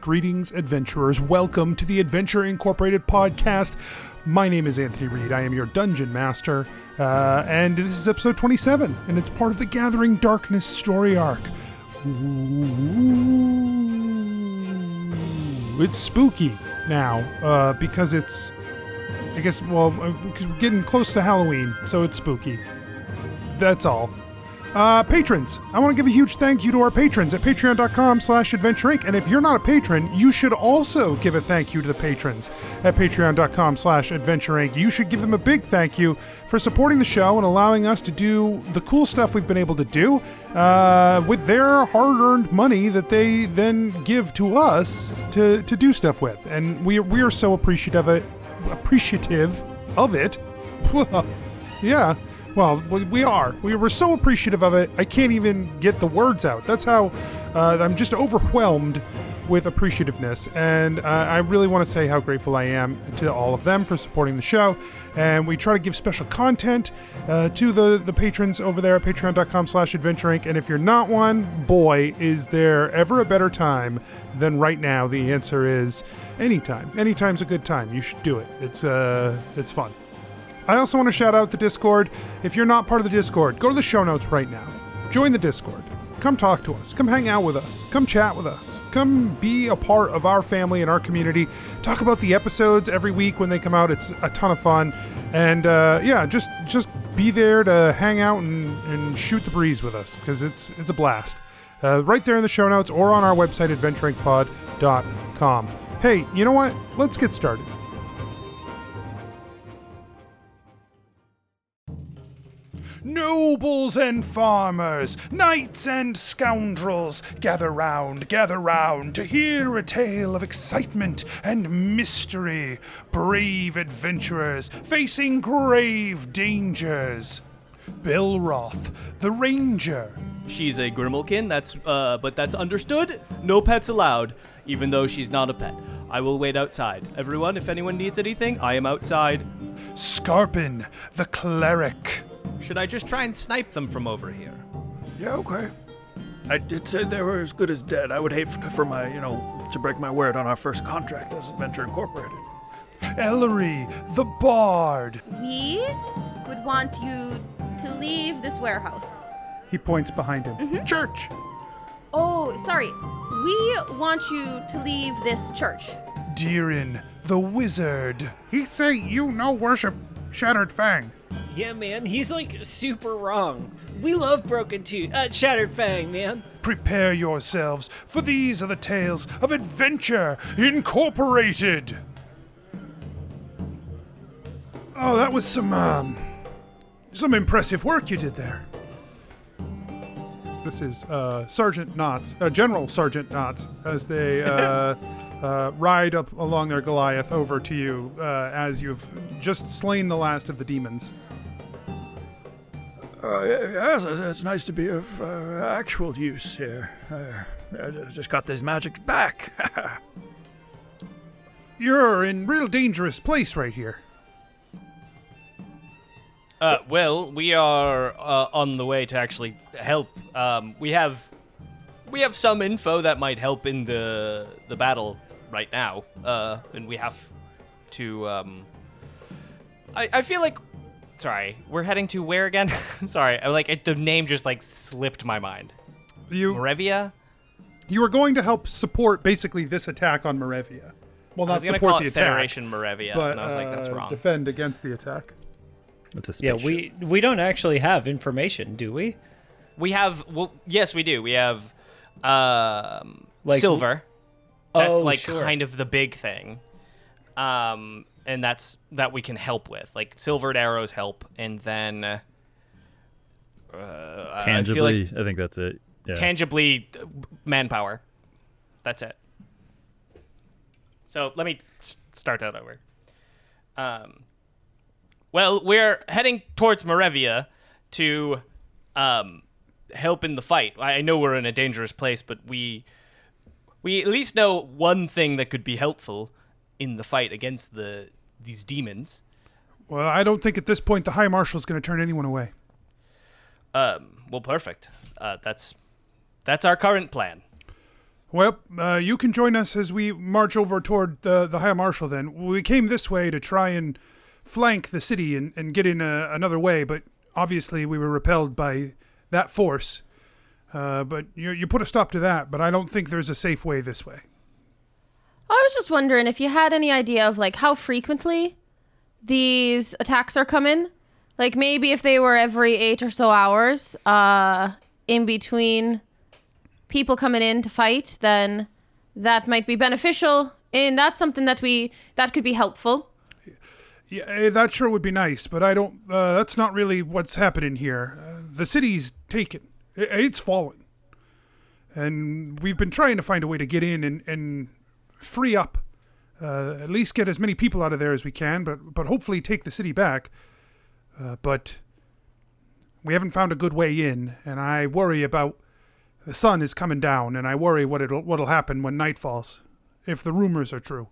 Greetings, adventurers. Welcome to the Adventure Incorporated podcast. My name is Anthony Reed. I am your Dungeon Master, and this is episode 27, and it's part of the Gathering Darkness story arc. Ooh, it's spooky now, because it's, I guess, well, because we're getting close to Halloween, so it's spooky. That's all. Patrons, I want to give a huge thank you to our patrons at patreon.com/adventureinc. And if you're not a patron, you should also give a thank you to the patrons at patreon.com/adventureinc. You should give them a big thank you for supporting the show and allowing us to do the cool stuff we've been able to do with their hard-earned money that they then give to us to do stuff with. And we are so appreciative of it. Yeah. Well, we are. We were so appreciative of it, I can't even get the words out. That's how I'm just overwhelmed with appreciativeness. And I really want to say how grateful I am to all of them for supporting the show. And we try to give special content to the patrons over there at patreon.com/adventureinc. And if you're not one, boy, is there ever a better time than right now. The answer is anytime. Anytime's a good time. You should do it. It's fun. I also want to shout out the Discord. If you're not part of the Discord, go to the show notes right now. Join the Discord. Come talk to us. Come hang out with us. Come chat with us. Come be a part of our family and our community. Talk about the episodes every week when they come out. It's a ton of fun. And yeah, just be there to hang out and shoot the breeze with us, because it's a blast. Right there in the show notes or on our website, adventuringpod.com. Hey, you know what? Let's get started. Nobles and farmers, knights and scoundrels, gather round, to hear a tale of excitement and mystery. Brave adventurers facing grave dangers. Belroth, the ranger. She's a Grimmelkin, but that's understood. No pets allowed, even though she's not a pet. I will wait outside. Everyone, if anyone needs anything, I am outside. Scarpin, the cleric. Should I just try and snipe them from over here? Yeah, okay. I did say they were as good as dead. I would hate for my, to break my word on our first contract as Adventure Incorporated. Ellery, the bard. We would want you to leave this warehouse. He points behind him. Mm-hmm. Church. Oh, sorry. We want you to leave this church. Deiran, the wizard. He say worship Shattered Fang. Yeah, man, he's super wrong. We love Broken Tooth, Shattered Fang, man. Prepare yourselves, for these are the tales of Adventure Incorporated. Oh, that was some impressive work you did there. This is Sergeant Knotts, General Sergeant Knotts, as they ride up along their Goliath over to you as you've just slain the last of the demons. Yes, it's nice to be of actual use here. I just got these magics back. You're in real dangerous place right here. Well, we are on the way to actually help. We have some info that might help in the battle right now, and we have to, I feel like, sorry, we're heading to where again? Sorry, the name just, slipped my mind. Moravia? You were going to help support, basically, this attack on Moravia. Well, not support the attack. I was going to call it Federation Moravia, but, and I was that's wrong. Defend against the attack. That's a spaceship. Yeah, we don't actually have information, do we? We have, yes, we do. We have silver. That's sure. Kind of the big thing, and that's that we can help with. Silvered arrows help, and then tangibly, I think that's it. Yeah. Tangibly, manpower. That's it. So let me start that over. Well, we're heading towards Moravia to help in the fight. I know we're in a dangerous place, but we at least know one thing that could be helpful in the fight against these demons. Well, I don't think at this point the High Marshal's going to turn anyone away. Well, perfect. That's our current plan. Well, you can join us as we march over toward the High Marshal then. We came this way to try and flank the city and get in another way, but obviously we were repelled by that force. But you put a stop to that, but I don't think there's a safe way this way. I was just wondering if you had any idea of, like, how frequently these attacks are coming. Like, maybe if they were every 8 or so hours in between people coming in to fight, then that might be beneficial, and that's something that could be helpful. Yeah, that sure would be nice, but I don't, that's not really what's happening here. The city's taken. It's fallen. And we've been trying to find a way to get in and free up, at least get as many people out of there as we can, but hopefully take the city back. But we haven't found a good way in, and I worry about the sun is coming down, and I worry what'll happen when night falls, if the rumors are true.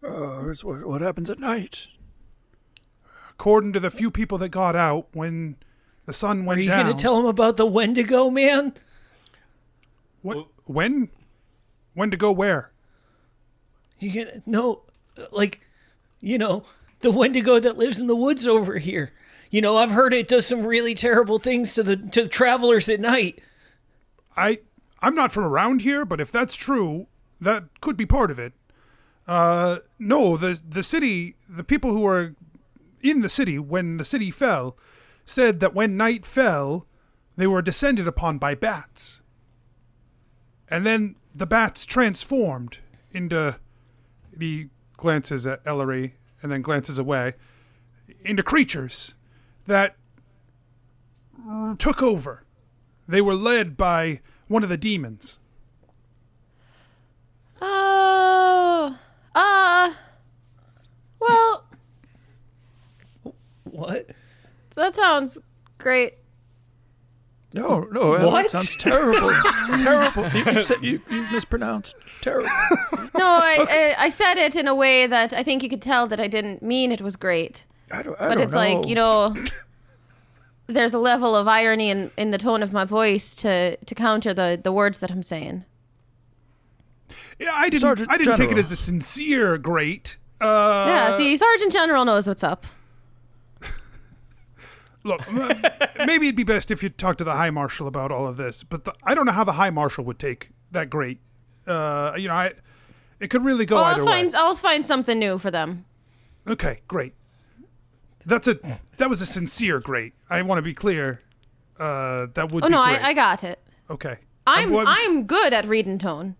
What happens at night? According to the few people that got out, when the sun went down... Are you going to tell them about the Wendigo, man? What? When? Wendigo where? The Wendigo that lives in the woods over here. You know, I've heard it does some really terrible things to the travelers at night. I'm not from around here, but if that's true, that could be part of it. No, the city, the people who were in the city when the city fell, said that when night fell, they were descended upon by bats. And then the bats transformed into... He glances at Ellery and then glances away. Into creatures that took over. They were led by one of the demons. Oh. Well. What? That sounds great. No, that sounds terrible. Terrible. You mispronounced terrible. No, I said it in a way that I think you could tell that I didn't mean it was great. I don't know. Like, you know, there's a level of irony in the tone of my voice to counter the words that I'm saying. Yeah, I didn't take it as a sincere great. Yeah, see, Sergeant General knows what's up. Look, maybe it'd be best if you talk to the High Marshal about all of this, but I don't know how the High Marshal would take that great. It could really go either way. I'll find something new for them. Okay, great. That was a sincere great. I want to be clear. That would. Oh be no, great. I got it. Okay. I'm good at reading tone.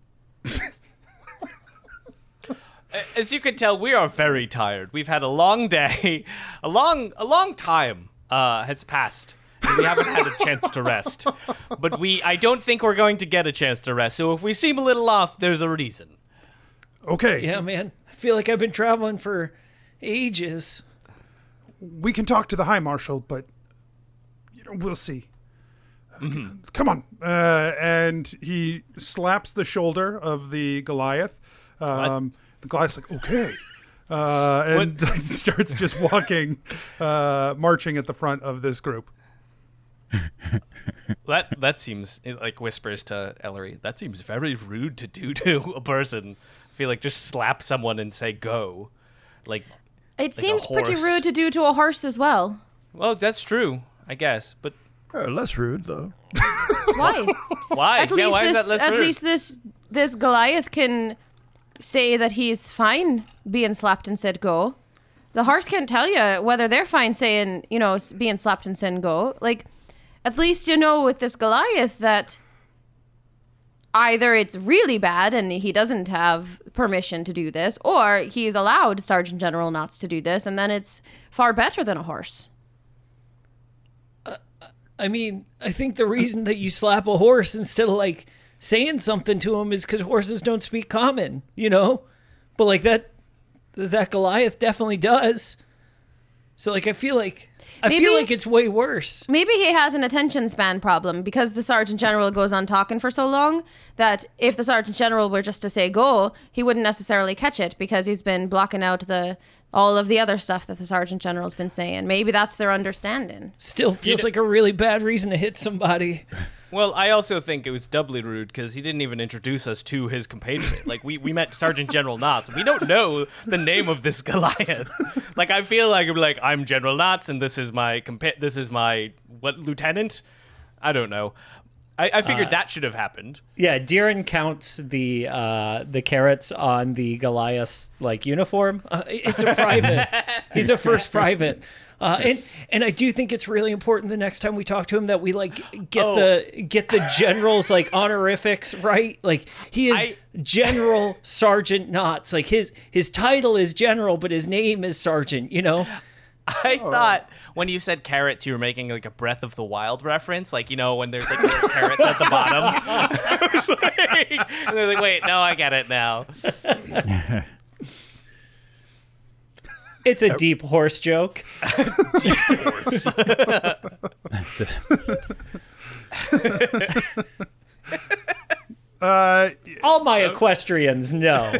As you can tell, we are very tired. We've had a long day, a long time. Has passed. We haven't had a chance to rest. But I don't think we're going to get a chance to rest. So if we seem a little off, there's a reason. Okay. Yeah, man. I feel like I've been traveling for ages. We can talk to the High Marshal, but we'll see. Mm-hmm. Come on. And he slaps the shoulder of the Goliath. The Goliath's like, okay. And starts just walking, marching at the front of this group. That seems, like whispers to Ellery, that seems very rude to do to a person. I feel like just slap someone and say go. It seems pretty rude to do to a horse as well. Well, that's true, I guess, but... less rude, though. Why? Why? At least this Goliath can... say that he's fine being slapped and said go. The horse can't tell you whether they're fine saying, being slapped and said go. Like, at least you know with this Goliath that either it's really bad and he doesn't have permission to do this, or he's allowed Sergeant General Knotts to do this, and then it's far better than a horse. I mean, I think the reason that you slap a horse instead of, like, saying something to him is because horses don't speak common, but that Goliath definitely does. So, like, I feel like it's way worse. Maybe he has an attention span problem because the Sergeant General goes on talking for so long that if the Sergeant General were just to say go, he wouldn't necessarily catch it because he's been blocking out all of the other stuff that the Sergeant General's been saying. Maybe that's their understanding. Still feels like a really bad reason to hit somebody. Well, I also think it was doubly rude because he didn't even introduce us to his compatriot. Like, we met Sergeant General Knotts. We don't know the name of this Goliath. Like, I feel like I'm General Knotts, and this is my lieutenant? I don't know. I figured that should have happened. Yeah, Deiran counts the carrots on the Goliath's uniform. It's a private. He's a first private. And I do think it's really important the next time we talk to him that we get the general's honorifics right. Like, he is General Sergeant Knotts. Like, his title is general, but his name is sergeant. I thought when you said carrots, you were making a Breath of the Wild reference, when there's carrots at the bottom. I was and they're like, wait, no, I get it now. It's a deep horse joke. Deep horse. All my equestrians know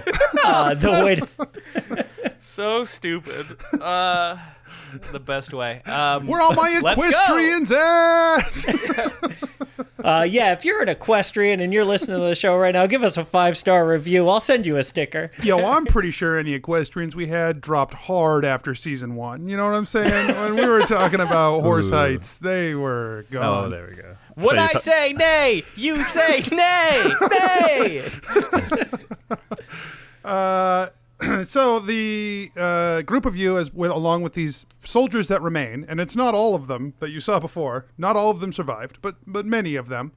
so stupid. The best way. Where are my equestrians at? If you're an equestrian and you're listening to the show right now, give us a 5-star review. I'll send you a sticker. Yo, I'm pretty sure any equestrians we had dropped hard after season 1. You know what I'm saying? When we were talking about horse heights, they were gone. Oh, there we go. What I say nay, you say nay, nay. So the group of you, along with these soldiers that remain, and it's not all of them that you saw before, not all of them survived, but many of them,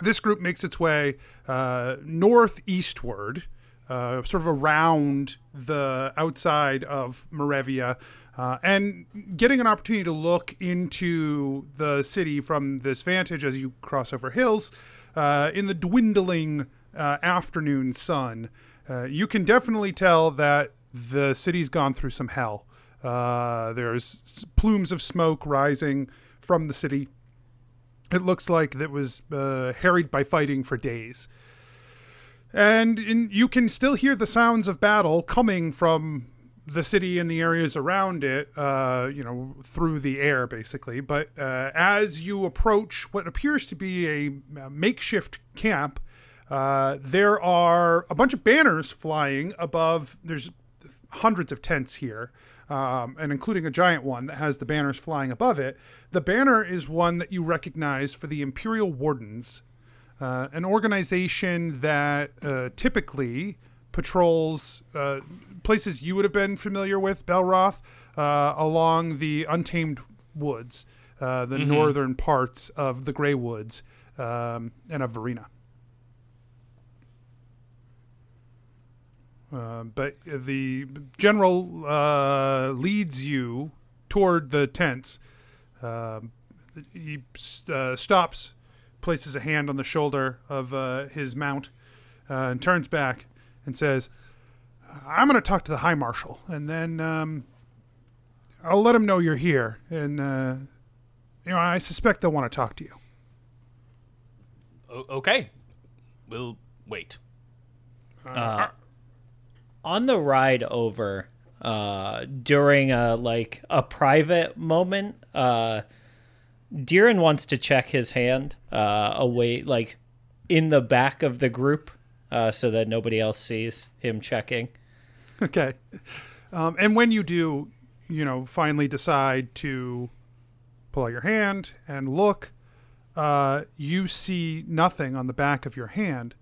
this group makes its way northeastward, sort of around the outside of Moravia, and getting an opportunity to look into the city from this vantage as you cross over hills in the dwindling afternoon sun. You can definitely tell that the city's gone through some hell. There's plumes of smoke rising from the city. It looks like it was harried by fighting for days. And you can still hear the sounds of battle coming from the city and the areas around it, through the air, basically. But as you approach what appears to be a makeshift camp, there are a bunch of banners flying above. There's hundreds of tents here, and including a giant one that has the banners flying above it. The banner is one that you recognize for the Imperial Wardens, an organization that typically patrols places you would have been familiar with, Belroth, along the Untamed Woods, the northern parts of the Greywoods, and of Verena. But the general leads you toward the tents. He stops, places a hand on the shoulder of his mount, and turns back and says, I'm going to talk to the High Marshal, and then I'll let him know you're here. And, I suspect they'll want to talk to you. Okay. We'll wait. On the ride over, during a private moment, Deiran wants to check his hand away, in the back of the group, so that nobody else sees him checking. Okay. And when you do, finally decide to pull out your hand and look, you see nothing on the back of your hand.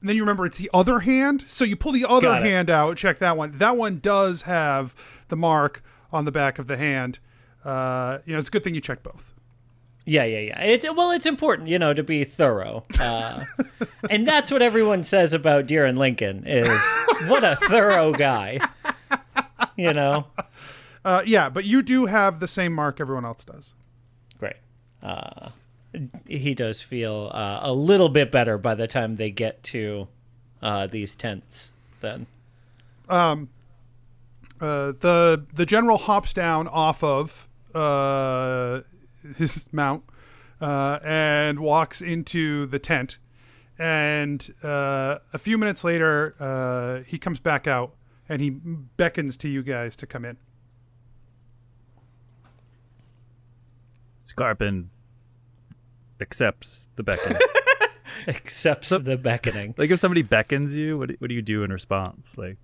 And then you remember it's the other hand. So you pull the other hand out, check that one. That one does have the mark on the back of the hand. It's a good thing you checked both. Yeah. It's important, to be thorough. And that's what everyone says about Deiran Lincoln is what a thorough guy, but you do have the same mark everyone else does. Great. He does feel a little bit better by the time they get to these tents then. The general hops down off of his mount and walks into the tent. And a few minutes later, he comes back out and he beckons to you guys to come in. Scarpin accepts the beckoning. Like if somebody beckons you, what do you do in response? Like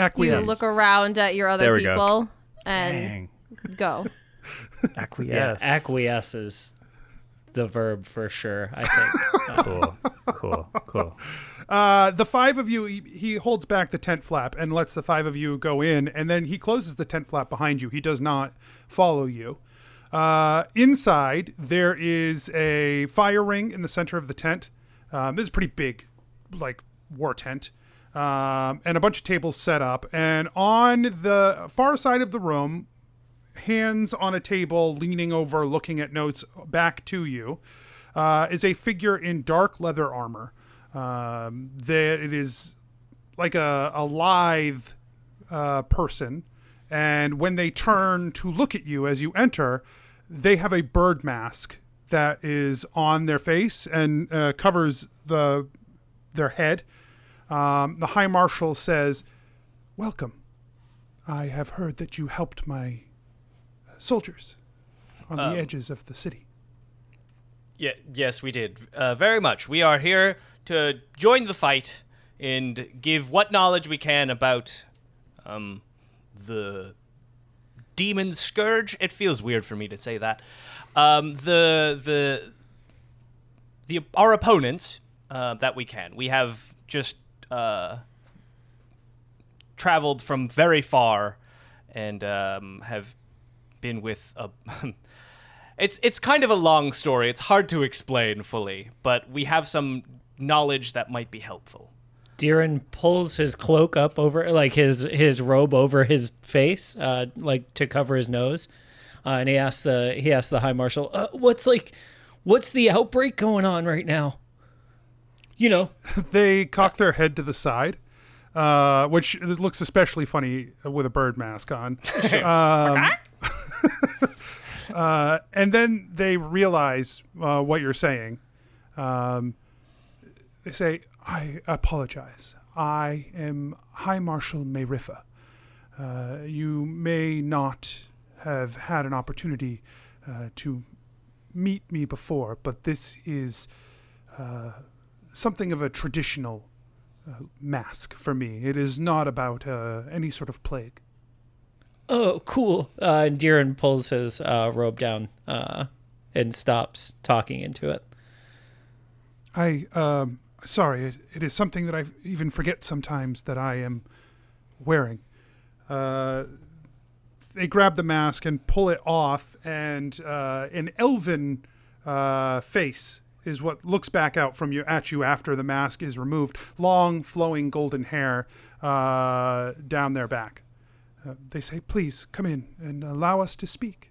acquiesce. You look around at your other people and go. Acquiesce. Yeah, acquiesce is the verb for sure, I think. Cool. The five of you, he holds back the tent flap and lets the five of you go in, and then he closes the tent flap behind you. He does not follow you. Inside, there is a fire ring in the center of the tent. This is a pretty big, like, war tent. And a bunch of tables set up. And on the far side of the room, hands on a table, leaning over, looking at notes back to you, is a figure in dark leather armor. It is like a lithe person. And when they turn to look at you as you enter, they have a bird mask that is on their face and covers their head. The High Marshal says, "Welcome. I have heard that you helped my soldiers on the edges of the city." Yeah, yes, we did. Very much. We are here to join the fight and give what knowledge we can about... the demon scourge. It feels weird for me to say that. Our opponents that we can. We have just traveled from very far and have been with a. It's kind of a long story. It's hard to explain fully, but we have some knowledge that might be helpful. Deiran pulls his cloak up over, like his robe over his face, like to cover his nose, and he asks the High Marshal, "What's the outbreak going on right now?" You know, they cock their head to the side, which looks especially funny with a bird mask on, and then they realize what you're saying. They say, "I apologize. I am High Marshal Merrifa. You may not have had an opportunity to meet me before, but this is something of a traditional mask for me. It is not about any sort of plague." Oh, cool. And Deiran pulls his robe down and stops talking into it. Sorry, it is something that I even forget sometimes that I am wearing. They grab the mask and pull it off, and an elven face is what looks back out from you at you after the mask is removed. Long, flowing golden hair down their back. They say, "Please come in and allow us to speak."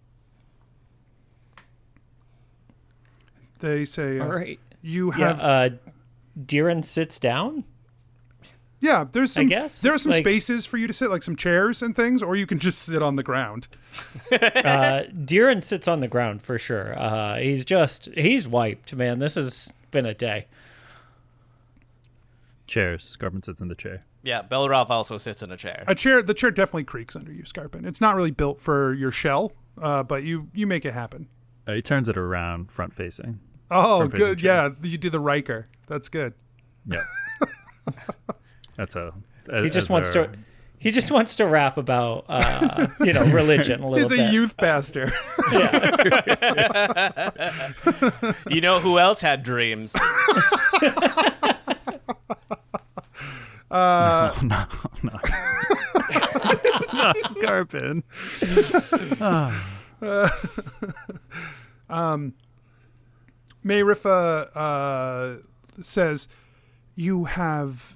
They say, "All right, you have." Yeah, Deiran sits down? Yeah, there's some spaces for you to sit, like some chairs and things, or you can just sit on the ground. Deiran sits on the ground for sure. He's wiped, man. This has been a day. Chairs. Scarpin sits in the chair. Yeah, Belroth also sits in a chair. The chair definitely creaks under you, Scarpin. It's not really built for your shell, but you make it happen. He turns it around, front facing. Oh, good. Yeah, you do the Riker. That's good. Yeah. He just wants to rap about religion a little bit. He's a youth pastor. Yeah. You know who else had dreams? No. It's not Scarpin. Merrifa says, "You have...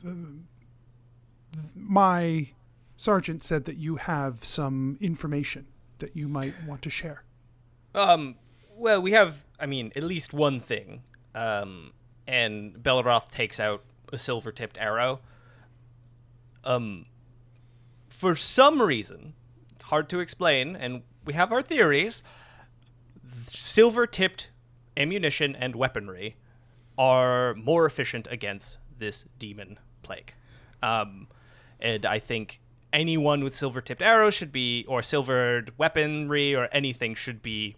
my sergeant said that you have some information that you might want to share." Well, we have, at least one thing. And Belroth takes out a silver-tipped arrow. for some reason, it's hard to explain, and we have our theories, silver-tipped ammunition and weaponry are more efficient against this demon plague. And I think anyone with silver-tipped arrows should be, or silvered weaponry or anything should be,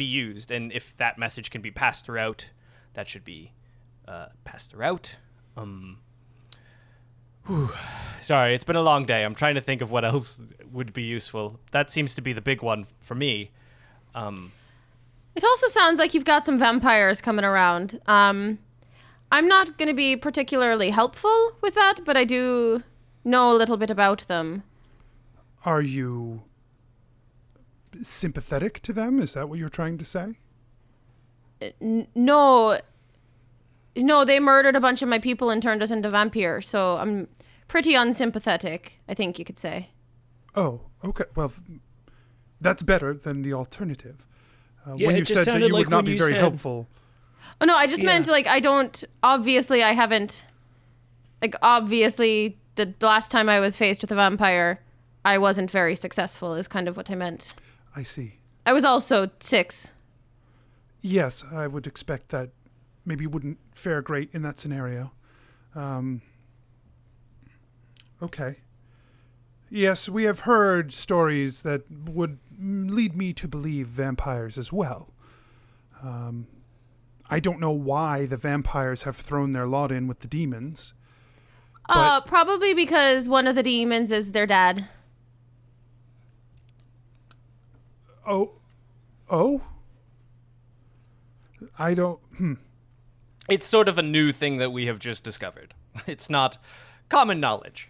used. And if that message can be passed throughout, that should be passed throughout. Sorry, it's been a long day. I'm trying to think of what else would be useful. That seems to be the big one for me. It also sounds like you've got some vampires coming around. I'm not going to be particularly helpful with that, but I do know a little bit about them. Are you sympathetic to them? Is that what you're trying to say? No, they murdered a bunch of my people and turned us into vampires, so I'm pretty unsympathetic, I think you could say. Oh, okay. Well, that's better than the alternative. When you said that you would not be very helpful... Oh, no, I just meant, obviously the last time I was faced with a vampire, I wasn't very successful is kind of what I meant. I see. I was also 6. Yes, I would expect that maybe you wouldn't fare great in that scenario. Okay. Yes, we have heard stories that would lead me to believe vampires as well. I don't know why the vampires have thrown their lot in with the demons. Probably because one of the demons is their dad. Oh? I don't... It's sort of a new thing that we have just discovered. It's not common knowledge.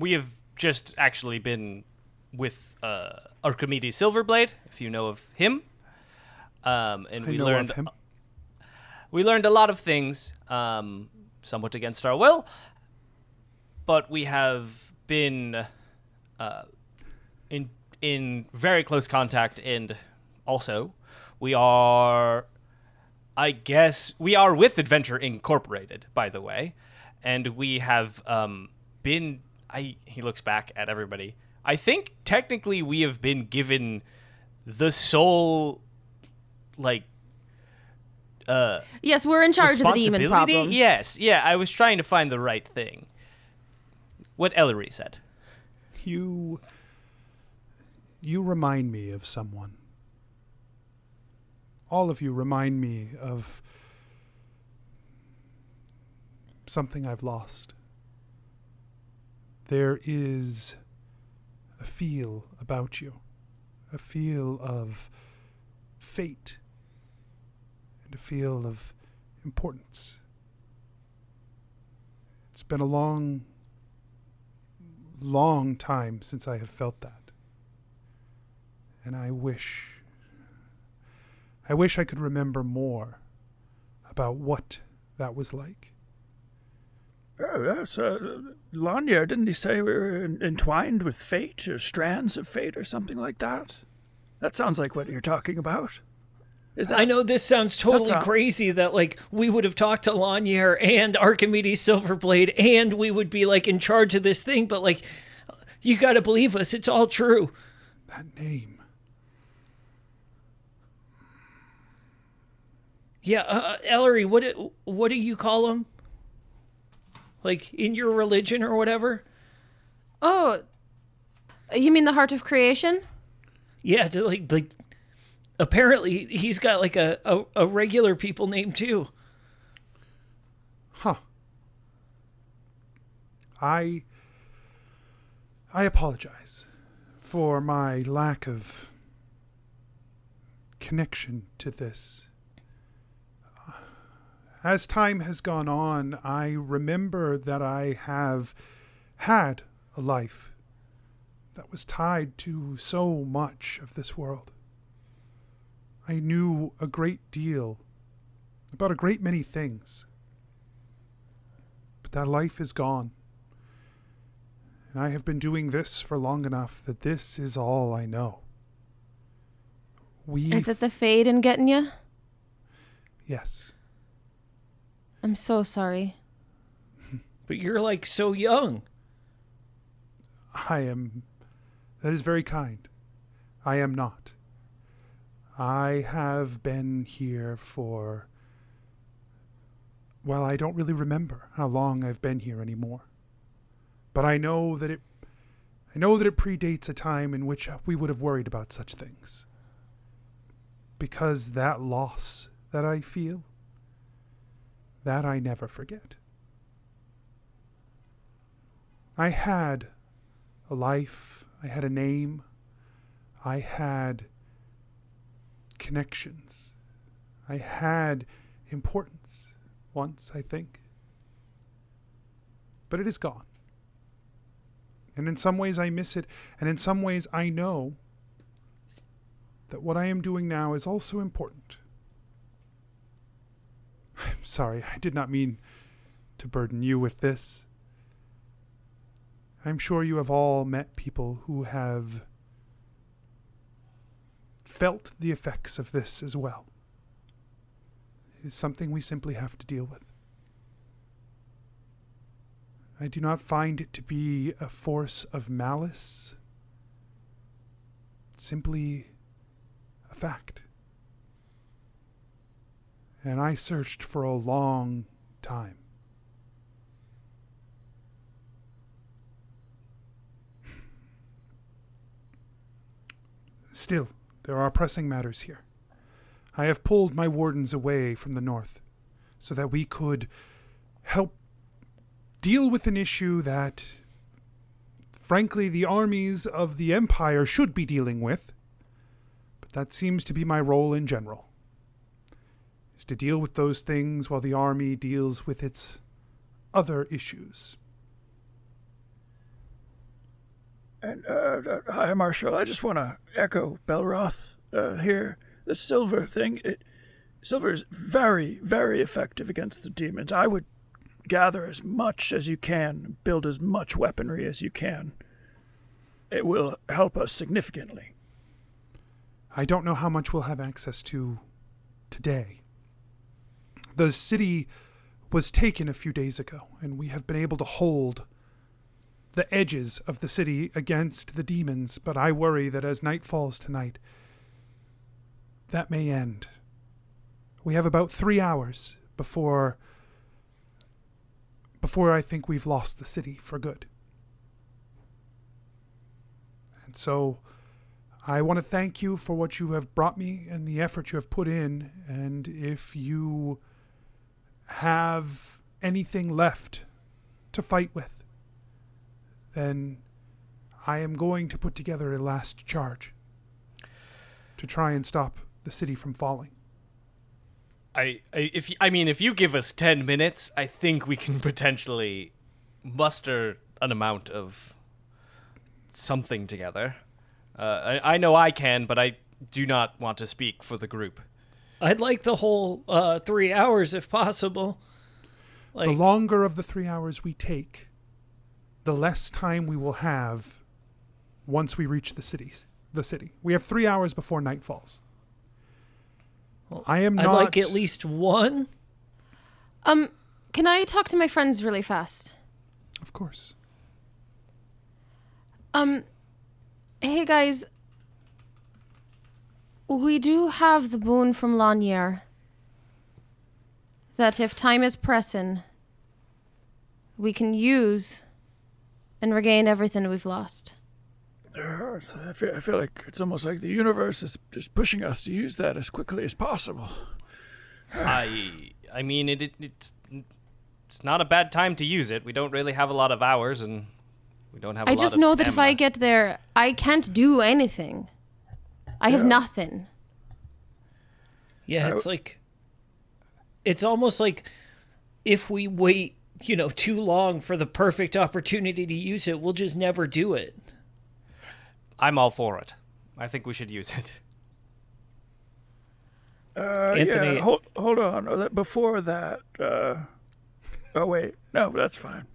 We have just actually been with Archimedes Silverblade, if you know of him. And we learned a lot of things, somewhat against our will, but we have been in very close contact, and also we are with Adventure Incorporated, by the way, and we have he looks back at everybody. I think technically we have been given the sole. Yes, we're in charge of the demon problem. Yes, I was trying to find the right thing. What Ellery said. You remind me of someone. All of you remind me of something I've lost. There is a feel about you. A feel of fate. A feel of importance. It's been a long, long time since I have felt that. And I wish I could remember more about what that was like. Oh, that's Lanier, didn't he say we were entwined with fate or strands of fate or something like that? That sounds like what you're talking about. I know this sounds totally crazy that, we would have talked to Lanier and Archimedes Silverblade, and we would be, in charge of this thing, but, you gotta believe us. It's all true. That name. Yeah, Ellery, what do you call him? In your religion or whatever? Oh, you mean the heart of creation? Yeah, apparently, he's got, a regular people name, too. Huh. I apologize for my lack of connection to this. As time has gone on, I remember that I have had a life that was tied to so much of this world. I knew a great deal about a great many things, but that life is gone, and I have been doing this for long enough that this is all I know. Is it the fade in getting you? Yes. I'm so sorry. But you're like so young. I am. That is very kind. I am not. I have been here for... Well, I don't really remember how long I've been here anymore. But I know that it predates a time in which we would have worried about such things. Because that loss that I feel, that I never forget. I had a life, I had a name, I had connections, I had importance once, I think. But it is gone. And in some ways I miss it, and in some ways I know that what I am doing now is also important. I'm sorry, I did not mean to burden you with this. I'm sure you have all met people who have felt the effects of this as well. It is something we simply have to deal with. I do not find it to be a force of malice. It's simply a fact. And I searched for a long time. Still, there are pressing matters here. I have pulled my wardens away from the north so that we could help deal with an issue that, frankly, the armies of the Empire should be dealing with. But that seems to be my role in general, is to deal with those things while the army deals with its other issues. And, High Marshal, I just want to echo Belroth here. The silver thing, silver is very, very effective against the demons. I would gather as much as you can, build as much weaponry as you can. It will help us significantly. I don't know how much we'll have access to today. The city was taken a few days ago, and we have been able to hold the edges of the city against the demons, but I worry that as night falls tonight, that may end. We have about 3 hours before I think we've lost the city for good. And so I want to thank you for what you have brought me and the effort you have put in, and if you have anything left to fight with, then I am going to put together a last charge to try and stop the city from falling. If you give us 10 minutes, I think we can potentially muster an amount of something together. I know I can, but I do not want to speak for the group. I'd like the whole 3 hours, if possible. Like, the longer of the 3 hours we take, the less time we will have once we reach the city. We have 3 hours before night falls. I'd like at least one. Can I talk to my friends really fast? Of course. Hey guys. We do have the boon from Lanier that if time is pressing, we can use and regain everything we've lost. I feel like it's almost like the universe is just pushing us to use that as quickly as possible. It's not a bad time to use it. We don't really have a lot of hours, and we don't have a lot of stamina. I just know that if I get there, I can't do anything. I have nothing. Yeah, it's like... It's almost like if we wait, too long for the perfect opportunity to use it, we'll just never do it. I'm all for it. I think we should use it. Anthony, hold on. Before that, oh wait, no, that's fine.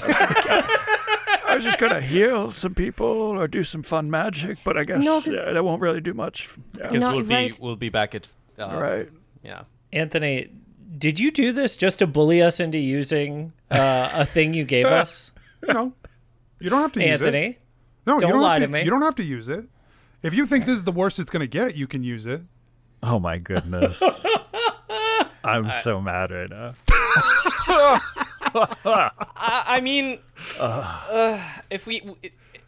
I was just gonna heal some people or do some fun magic, but I guess that won't really do much. Because we'll be back at right. Yeah. Anthony, Did you do this just to bully us into using a thing you gave us? No. You don't have to use it. Anthony? No, don't lie to me. You don't have to use it. If you think this is the worst it's going to get, you can use it. Oh, my goodness. I'm so mad right now. I mean,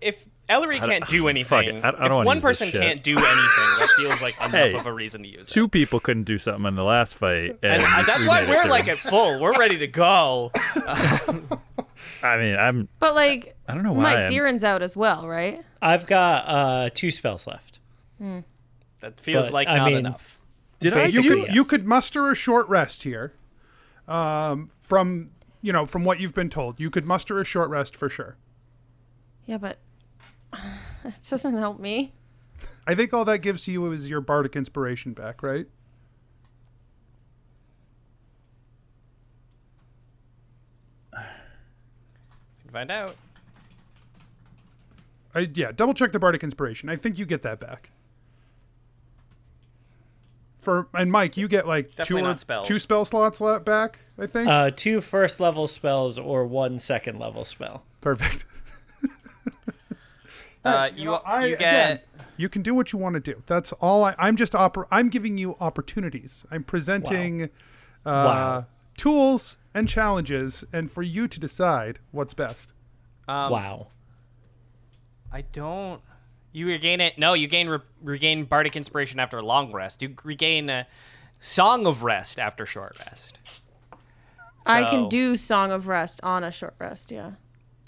if Ellery can't do anything, if one person can't do anything, that feels like enough of a reason to use it. Two people couldn't do something in the last fight. And that's why we're like at full. We're ready to go. I mean, I'm... But, like, I don't know why Mike Deeran's out as well, right? I've got 2 spells left. Mm. That feels like not enough. Did basically, you could muster a short rest here. From what you've been told, you could muster a short rest for sure. Yeah, but it doesn't help me. I think all that gives to you is your bardic inspiration back, right? Find out. Double check the bardic inspiration. I think you get that back. And Mike, you get like two spell slots back, I think. 2 first level spells or 1 second level spell. Perfect. You can do what you want to do. That's all. I'm giving you opportunities. I'm presenting tools and challenges, and for you to decide what's best. I don't... You regain it... No, you regain bardic inspiration after a long rest. You regain a song of rest after short rest. So, I can do song of rest on a short rest, yeah.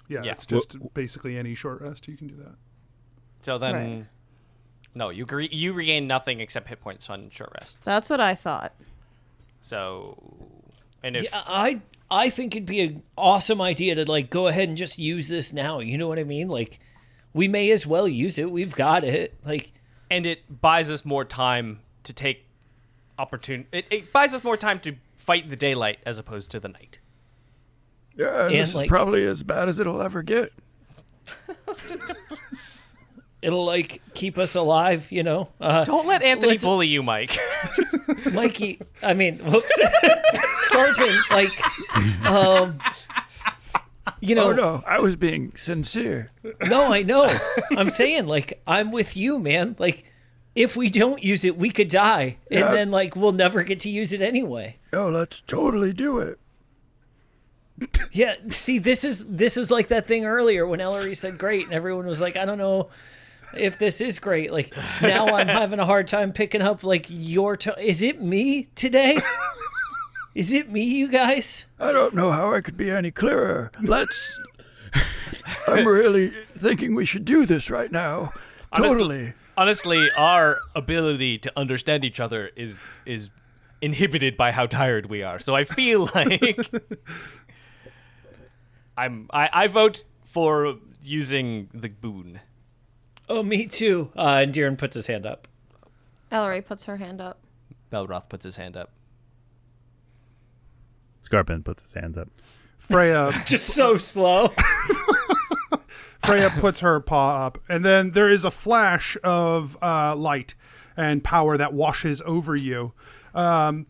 Yeah, it's just basically any short rest. You can do that. So then... Right. No, you regain nothing except hit points on short rest. That's what I thought. So... And I think it'd be an awesome idea to like go ahead and just use this now. You know what I mean? Like, we may as well use it. We've got it. Like, and it buys us more time to take opportunity. It buys us more time to fight the daylight as opposed to the night. Yeah, and this is probably as bad as it'll ever get. It'll like keep us alive, you know. Don't let Anthony bully you, Mike. Mikey, I mean, whoops. Scarpin, you know. Oh, no, I was being sincere. No, I know. I'm saying, I'm with you, man. Like, if we don't use it, we could die. And then, we'll never get to use it anyway. No, let's totally do it. Yeah, see, this is like that thing earlier when Ellery said great, and everyone was like, I don't know if this is great. Like, now I'm having a hard time picking up, your tone. Is it me today? Is it me, you guys? I don't know how I could be any clearer. I'm really thinking we should do this right now. Totally. Honestly, our ability to understand each other is inhibited by how tired we are. So I feel like I vote for using the boon. Oh, me too. And Deiran puts his hand up. Ellery puts her hand up. Belroth puts his hand up. Scarpin puts his hands up. Freya. Just so slow. Freya puts her paw up. And then there is a flash of light and power that washes over you. And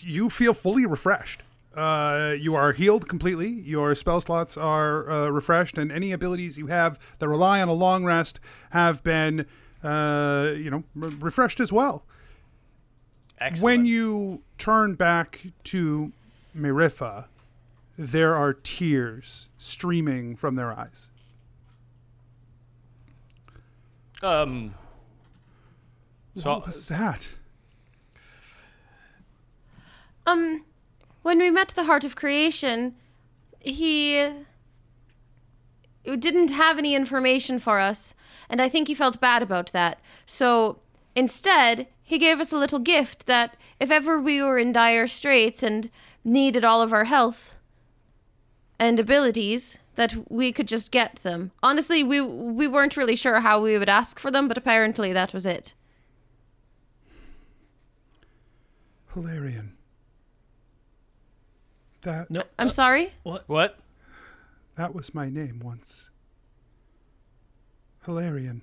you feel fully refreshed. You are healed completely. Your spell slots are refreshed. And any abilities you have that rely on a long rest have been, refreshed as well. Excellent. When you turn back to Merrifa, there are tears streaming from their eyes. What was that? When we met the Heart of Creation, he didn't have any information for us, and I think he felt bad about that. So instead, he gave us a little gift that if ever we were in dire straits and needed all of our health and abilities, that we could just get them. Honestly, we weren't really sure how we would ask for them, but apparently that was it. Hilarion. I'm sorry? What? That was my name once. Hilarion.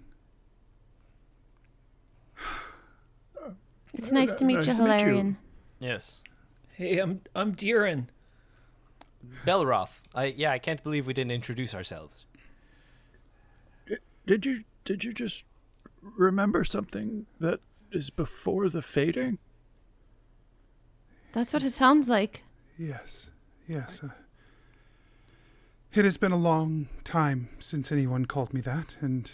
It's nice to meet you, Hilarion. Yes. Hey, I'm Deiran. Belroth. I can't believe we didn't introduce ourselves. Did you just remember something that is before the fading? That's what it sounds like. Yes. It has been a long time since anyone called me that, and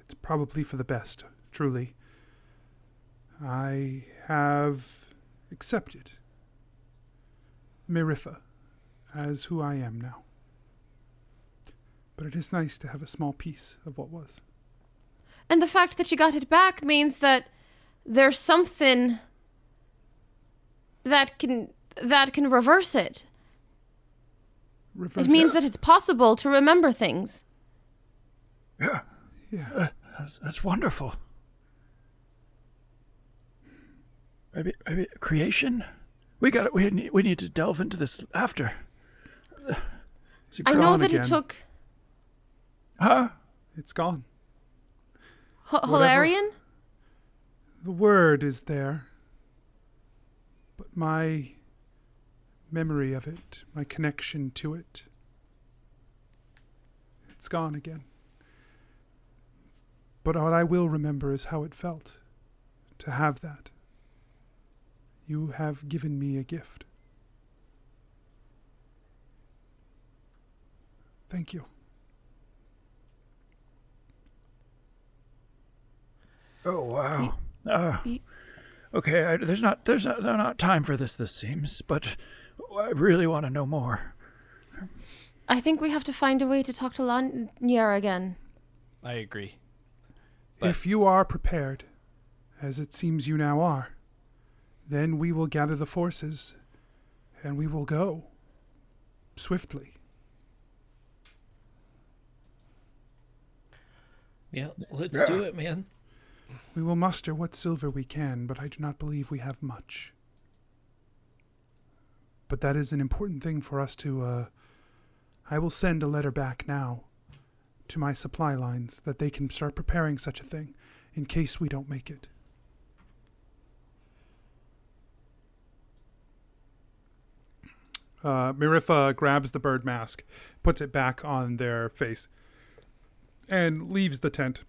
it's probably for the best, truly. I have accepted Merrifa as who I am now. But it is nice to have a small piece of what was. And the fact that you got it back means that there's something that can reverse it. Reverse it means that it's possible to remember things. Yeah. That's wonderful. Maybe creation. We need to delve into this after. I know that again. It took. Huh? It's gone. Hilarion? The word is there, but my memory of it, my connection to it, it's gone again. But what I will remember is how it felt to have that. You have given me a gift. Thank you. Oh wow! Okay, there's not time for this. This seems, but I really want to know more. I think we have to find a way to talk to Lanier again. I agree. But if you are prepared, as it seems you now are, then we will gather the forces, and we will go swiftly. Yeah, let's do it, man. We will muster what silver we can, but I do not believe we have much. But that is an important thing for us to... I will send a letter back now to my supply lines that they can start preparing such a thing in case we don't make it. Merrifa grabs the bird mask, puts it back on their face, and leaves the tent.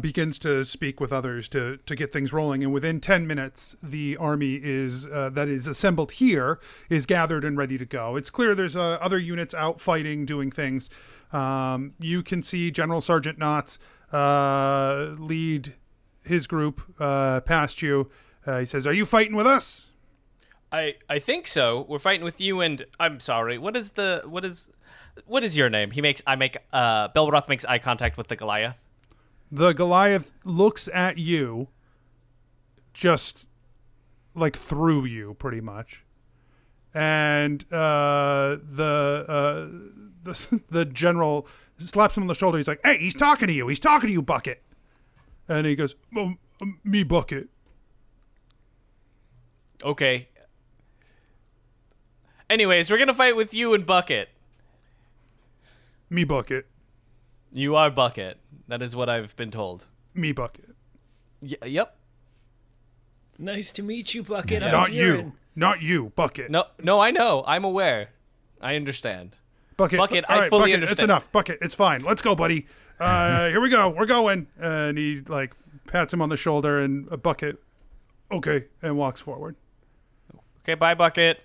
Begins to speak with others to get things rolling, and within 10 minutes, the army that is assembled here is gathered and ready to go. It's clear there's other units out fighting, doing things. You can see General Sergeant Knotts lead his group past you. He says, "Are you fighting with us?" I think so. We're fighting with you, and I'm sorry. What is your name? Belroth makes eye contact with the Goliath. The Goliath looks at you, just like through you, pretty much, and the general slaps him on the shoulder. He's like, "Hey, he's talking to you. He's talking to you, Bucket." And he goes, "Me, Bucket." Okay. Anyways, we're gonna fight with you and Bucket. Me, Bucket. You are Bucket. That is what I've been told. Me, Bucket. Yep. Nice to meet you, Bucket. Not you, Bucket. No, I know. I'm aware. I understand. Bucket, I fully understand. It's enough. Bucket, it's fine. Let's go, buddy. Here we go. We're going. And he pats him on the shoulder, and a Bucket, okay, and walks forward. Okay, bye, Bucket.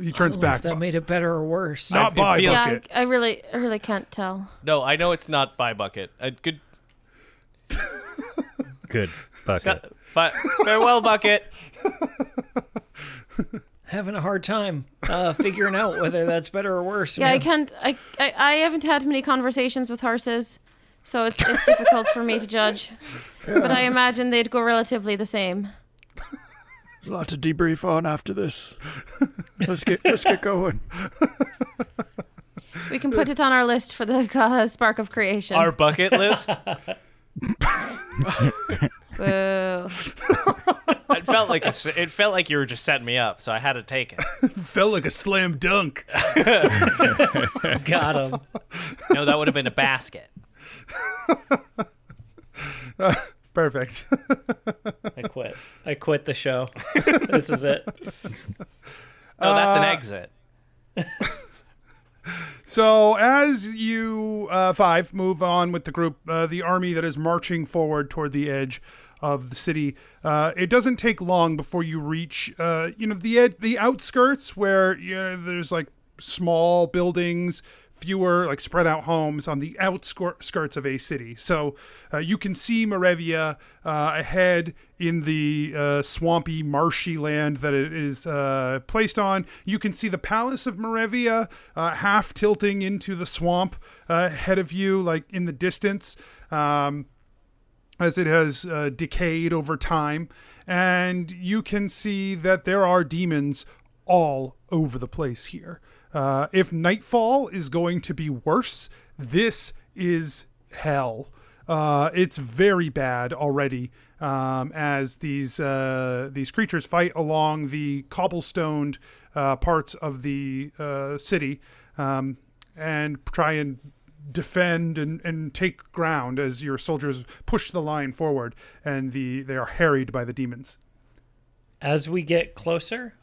He turns back. If that made it better or worse. Not by Bucket. Yeah, I really can't tell. No, I know it's not by Bucket. Good Bucket. Farewell, Bucket. Having a hard time figuring out whether that's better or worse. Yeah, man. I can't. I haven't had many conversations with horses, so it's difficult for me to judge. Yeah. But I imagine they'd go relatively the same. There's a lot to debrief on after this. Let's get going. We can put it on our list for the Spark of Creation. Our bucket list? Whoa. It felt like you were just setting me up, so I had to take it. It felt like a slam dunk. Got him. No, that would have been a basket. Perfect. I quit. I quit the show. This is it. No, that's an exit. So as you five move on with the group, the army that is marching forward toward the edge of the city, it doesn't take long before you reach, the outskirts where there's like small buildings, fewer like spread out homes on the outskirts of a city. So you can see Moravia ahead in the swampy, marshy land that it is placed on. You can see the palace of Moravia half tilting into the swamp ahead of you, like in the distance, as it has decayed over time. And you can see that there are demons all over the place here. If nightfall is going to be worse, this is hell. It's very bad already, as these creatures fight along the cobblestoned parts of the city and try and defend and take ground as your soldiers push the line forward, and they are harried by the demons. As we get closer,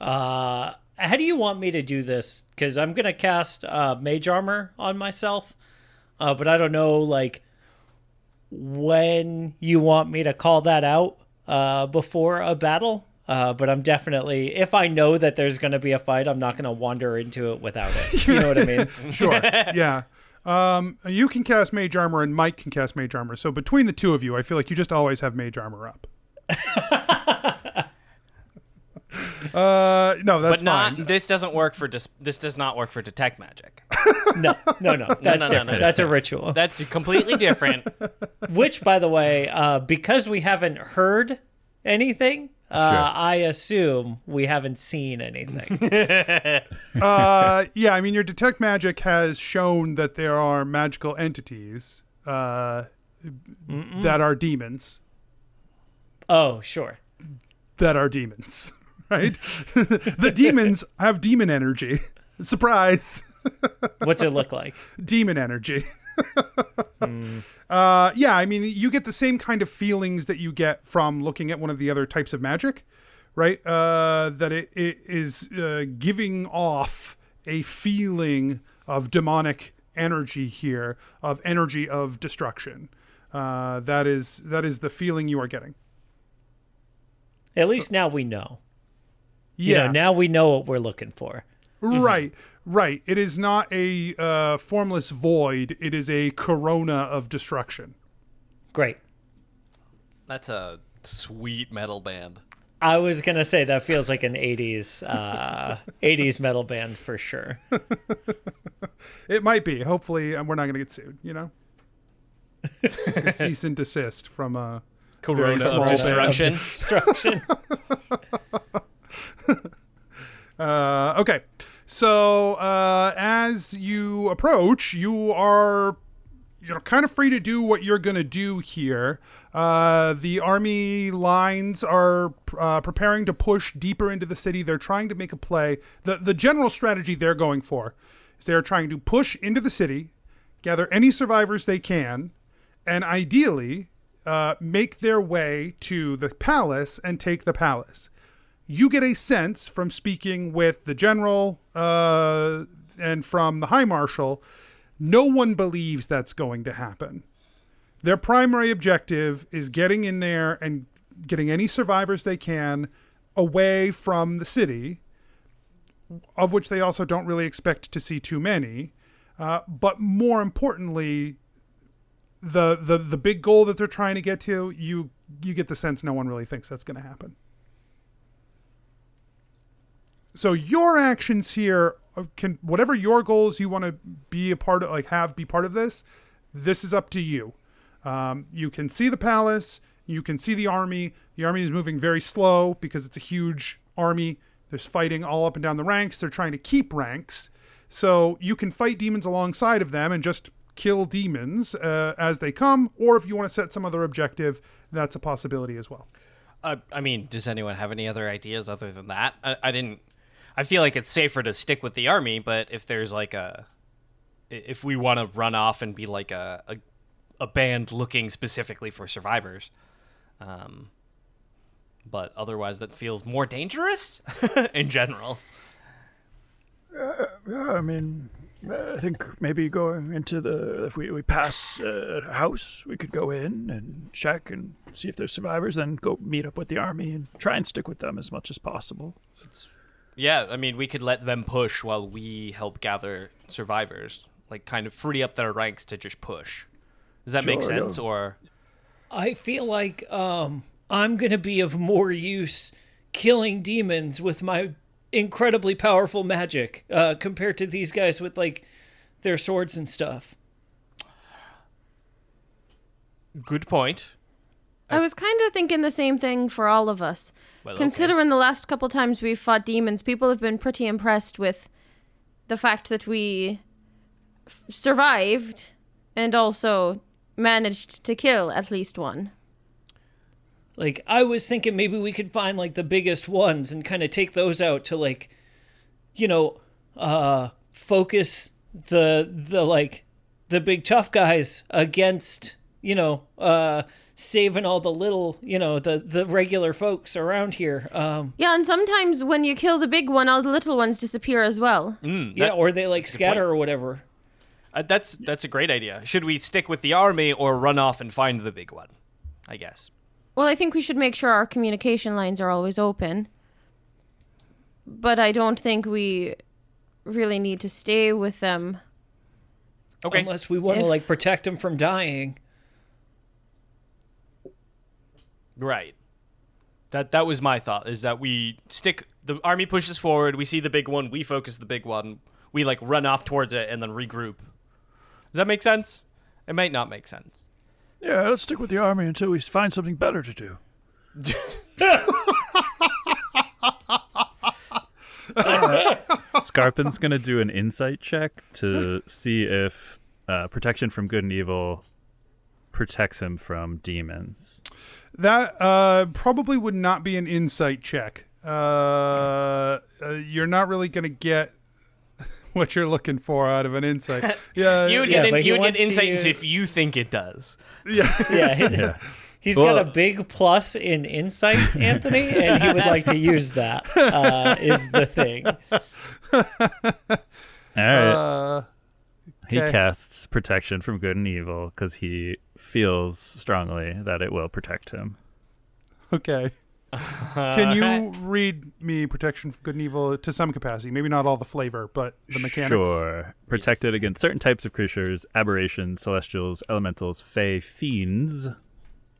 how do you want me to do this? Because I'm going to cast Mage Armor on myself, but I don't know when you want me to call that out before a battle, but I'm definitely, if I know that there's going to be a fight, I'm not going to wander into it without it. You know what I mean? Sure, yeah. You can cast Mage Armor and Mike can cast Mage Armor, so between the two of you, I feel like you just always have Mage Armor up. No, that's fine. This doesn't work for this does not work for detect magic. No, that's different. That's a ritual. That's completely different. Which, by the way, because we haven't heard anything, sure. I assume we haven't seen anything. Yeah, I mean, your detect magic has shown that there are magical entities that are demons. Oh, sure. That are demons. Right? The demons have demon energy. Surprise. What's it look like? Demon energy. Yeah, I mean, you get the same kind of feelings that you get from looking at one of the other types of magic, right? That it is giving off a feeling of demonic energy here, of energy of destruction. That is the feeling you are getting. At least now we know. Yeah. Now we know what we're looking for. Right, right. It is not a formless void. It is a corona of destruction. Great. That's a sweet metal band. I was going to say that feels like an 80s metal band for sure. It might be. Hopefully we're not going to get sued, Like a cease and desist from a corona of destruction. Okay, so as you approach, you're kind of free to do what you're going to do here. The army lines are preparing to push deeper into the city. They're trying to make a play. The general strategy they're going for is they're trying to push into the city, gather any survivors they can, and ideally make their way to the palace and take the palace. You get a sense from speaking with the general and from the High Marshal, no one believes that's going to happen. Their primary objective is getting in there and getting any survivors they can away from the city, of which they also don't really expect to see too many. But more importantly, the big goal that they're trying to get to, you get the sense no one really thinks that's going to happen. So your actions here can, whatever your goals you want to be a part of, be part of this. This is up to you. You can see the palace. You can see the army. The army is moving very slow because it's a huge army. There's fighting all up and down the ranks. They're trying to keep ranks. So you can fight demons alongside of them and just kill demons as they come. Or if you want to set some other objective, that's a possibility as well. I mean, does anyone have any other ideas other than that? I feel like it's safer to stick with the army, but if there's if we want to run off and be like a band looking specifically for survivors, but otherwise that feels more dangerous in general. I mean, I think maybe going into the, if we pass a house, we could go in and check and see if there's survivors, then go meet up with the army and try and stick with them as much as possible. Yeah, I mean, we could let them push while we help gather survivors, like kind of free up their ranks to just push. Does that make sense? Yeah. Or I feel like I'm going to be of more use killing demons with my incredibly powerful magic compared to these guys with like their swords and stuff. Good point. I was kind of thinking the same thing for all of us. Well, considering the last couple times we've fought demons, people have been pretty impressed with the fact that we survived and also managed to kill at least one. Like, I was thinking maybe we could find, like, the biggest ones and kind of take those out to, like, you know, focus the big tough guys against, you know, saving all the little, you know, the regular folks around here. Yeah, and sometimes when you kill the big one, all the little ones disappear as well. Yeah, or they, like, scatter or whatever. That's a great idea. Should we stick with the army or run off and find the big one, I guess? Well, I think we should make sure our communication lines are always open. But I don't think we really need to stay with them. Okay. Unless we want to, like, protect them from dying. Right. That was my thought, is that we stick... The army pushes forward, we see the big one, we focus the big one, we, like, run off towards it and then regroup. Does that make sense? It might not make sense. Yeah, let's stick with the army until we find something better to do. Scarpin's going to do an insight check to see if protection from good and evil protects him from demons. That probably would not be an insight check. You're not really going to get what you're looking for out of an insight. Yeah, you'd get insight into if you think it does. Yeah. He's got a big plus in insight, Anthony, and he would like to use that. Is the thing. All right. He casts protection from good and evil because he feels strongly that it will protect him. Okay. Can you read me protection from good and evil to some capacity? Maybe not all the flavor, but the mechanics. Sure. Protected against certain types of creatures, aberrations, celestials, elementals, fae, fiends,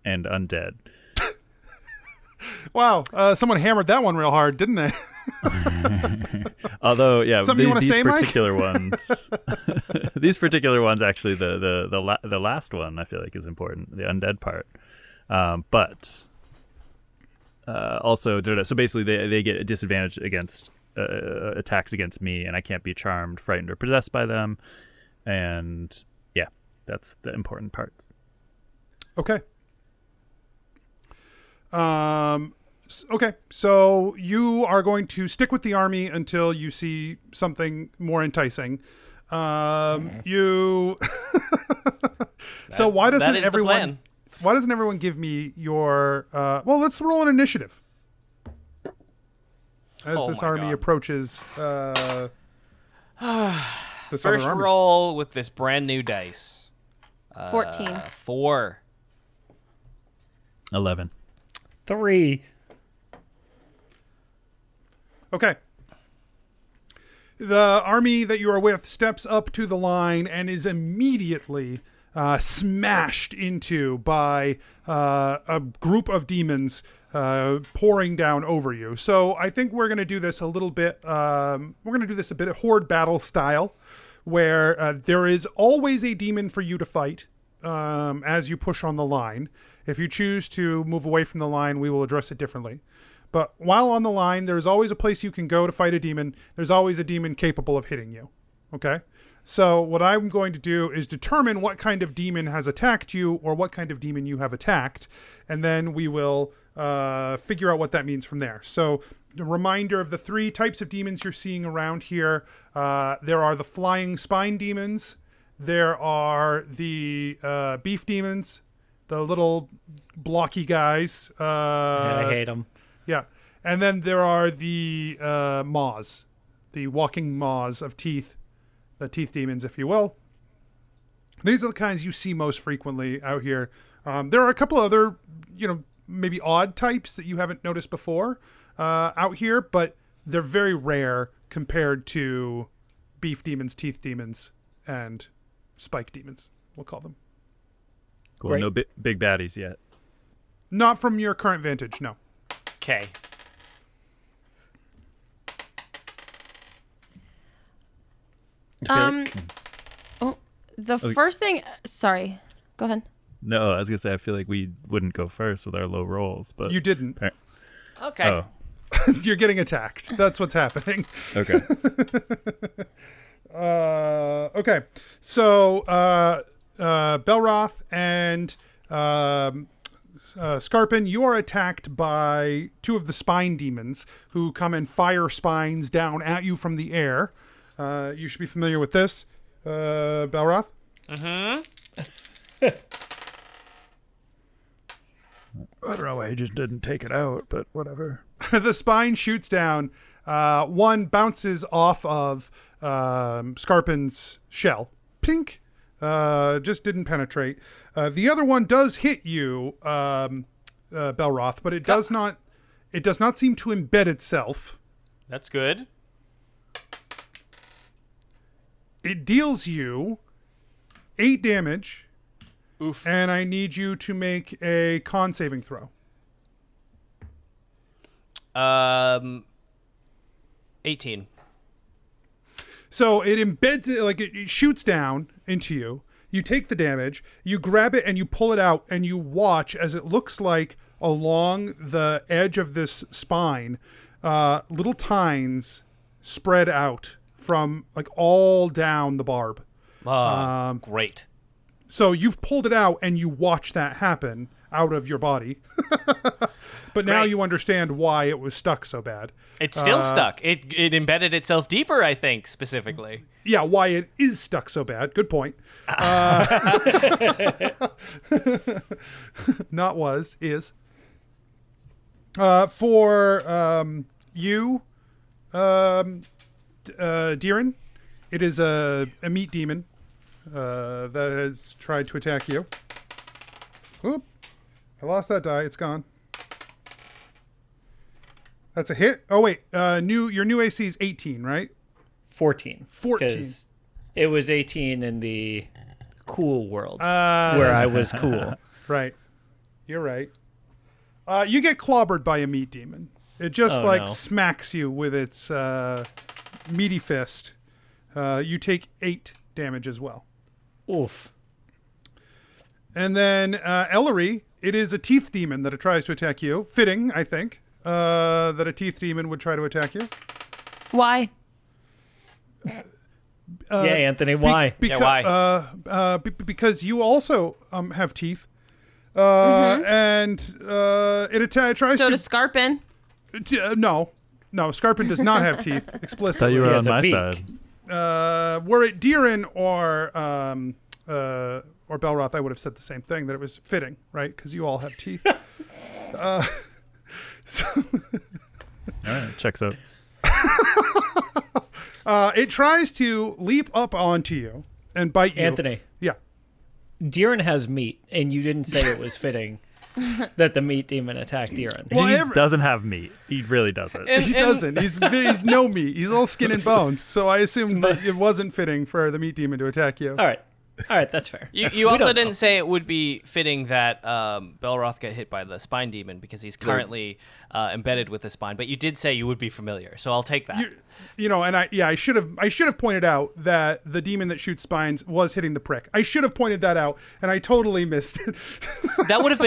and undead. Wow. Someone hammered that one real hard, didn't they? Although, yeah, these particular ones, actually, the last one, I feel like, is important, the undead part. Also, so basically they get a disadvantage against attacks against me, and I can't be charmed, frightened, or possessed by them. And yeah, that's the important part. Okay. Okay, so you are going to stick with the army until you see something more enticing. So why doesn't everyone give me your... well, let's roll an initiative. As this army approaches this first army. Roll with this brand new dice. 14. 4. 11. 3. Okay. The army that you are with steps up to the line and is immediately... smashed into by a group of demons pouring down over you. So I think we're going to do this a little bit. We're going to do this a bit of horde battle style, where there is always a demon for you to fight as you push on the line. If you choose to move away from the line, we will address it differently. But while on the line, there is always a place you can go to fight a demon. There's always a demon capable of hitting you. Okay? So what I'm going to do is determine what kind of demon has attacked you or what kind of demon you have attacked. And then we will figure out what that means from there. So a reminder of the three types of demons you're seeing around here. There are the flying spine demons. There are the beef demons. the little blocky guys. Yeah, I hate them. Yeah. And then there are the maws, the walking maws of teeth, the teeth demons, if you will. These are the kinds you see most frequently out here. There are a couple other, you know, maybe odd types that you haven't noticed before out here, but they're very rare compared to beef demons, teeth demons, and spike demons, we'll call them. Cool. Great. No big baddies yet. Not from your current vantage, no. Okay. First thing... Sorry. Go ahead. No, I was going to say, I feel like we wouldn't go first with our low rolls, but... You didn't. Okay. Oh. You're getting attacked. That's what's happening. Okay. Okay. So, Belroth and Scarpin, you are attacked by two of the spine demons who come and fire spines down at you from the air. You should be familiar with this, Belroth. Uh-huh. I don't know why he just didn't take it out, but whatever. The spine shoots down. One bounces off of Scarpin's shell. Pink. Just didn't penetrate. The other one does hit you, Belroth, but it does not seem to embed itself. That's good. It deals you 8 damage. Oof. And I need you to make a con saving throw. 18. So it embeds it, like it shoots down into you. You take the damage, you grab it and you pull it out, and you watch as it looks like along the edge of this spine, little tines spread out from like all down the barb. Great. So you've pulled it out and you watch that happen out of your body. But now you understand why it was stuck so bad. It's still stuck. It embedded itself deeper, I think, specifically. Yeah, why it is stuck so bad. Good point. Not was, is. For you, Deiran, it is a meat demon that has tried to attack you. Oop. I lost that die. It's gone. That's a hit. Oh wait, your new AC is 18, right? 14. 14. It was 18 in the cool world where I was cool. Right. You're right. You get clobbered by a meat demon. It just smacks you with its meaty fist. You take 8 damage as well. Oof. And then Ellery, it is a teeth demon that it tries to attack you. Fitting, I think. That a teeth demon would try to attack you. Why? Yeah, Anthony, why? Why? Because you also have teeth. And it tries to... So does Scarpin. No, Scarpin does not have teeth, explicitly. So you were on my side. Were it Deiran or Belroth, I would have said the same thing, that it was fitting, right? Because you all have teeth. So all right, checks out. It tries to leap up onto you and bite you. Anthony. Yeah. Deiran has meat, and you didn't say it was fitting that the meat demon attacked Deiran. Well, he doesn't have meat. He really doesn't. He doesn't. He's no meat. He's all skin and bones. So I assume that it wasn't fitting for the meat demon to attack you. All right, that's fair. You also didn't say it would be fitting that Belroth got hit by the spine demon because he's currently embedded with the spine. But you did say you would be familiar, so I'll take that. I should have pointed out that the demon that shoots spines was hitting the prick. I should have pointed that out, and I totally missed it. that would have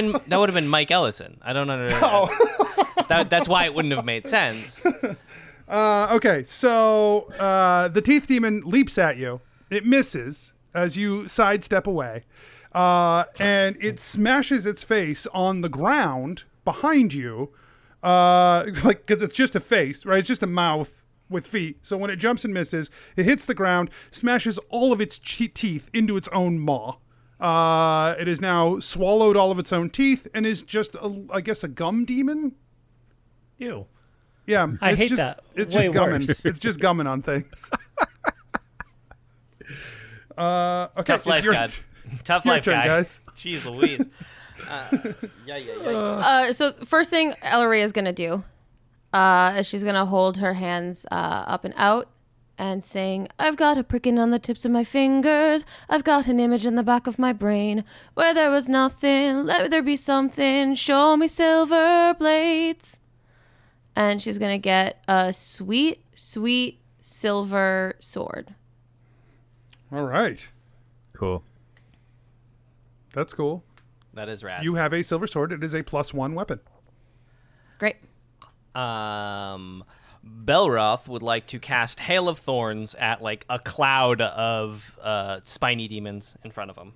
been Mike Ellison. I don't understand. Oh. That's why it wouldn't have made sense. Okay, so the teeth demon leaps at you. It misses as you sidestep away, and it smashes its face on the ground behind you, like, because it's just a face, right? It's just a mouth with feet. So when it jumps and misses, it hits the ground, smashes all of its teeth into its own maw, It has now swallowed all of its own teeth and is just, I guess, a gum demon? Ew. Yeah. I hate that. It's just gumming. It's just gumming on things. Okay. Tough life, guys. Tough life, guys. Jeez Louise. Yeah. So first thing Ellery is going to do is she's going to hold her hands up and out and sing, "I've got a pricking on the tips of my fingers. I've got an image in the back of my brain. Where there was nothing, let there be something. Show me silver blades." And she's going to get a sweet, sweet silver sword. All right. Cool. That's cool. That is rad. You have a silver sword. It is a +1 weapon. Great. Belroth would like to cast Hail of Thorns at like a cloud of spiny demons in front of him.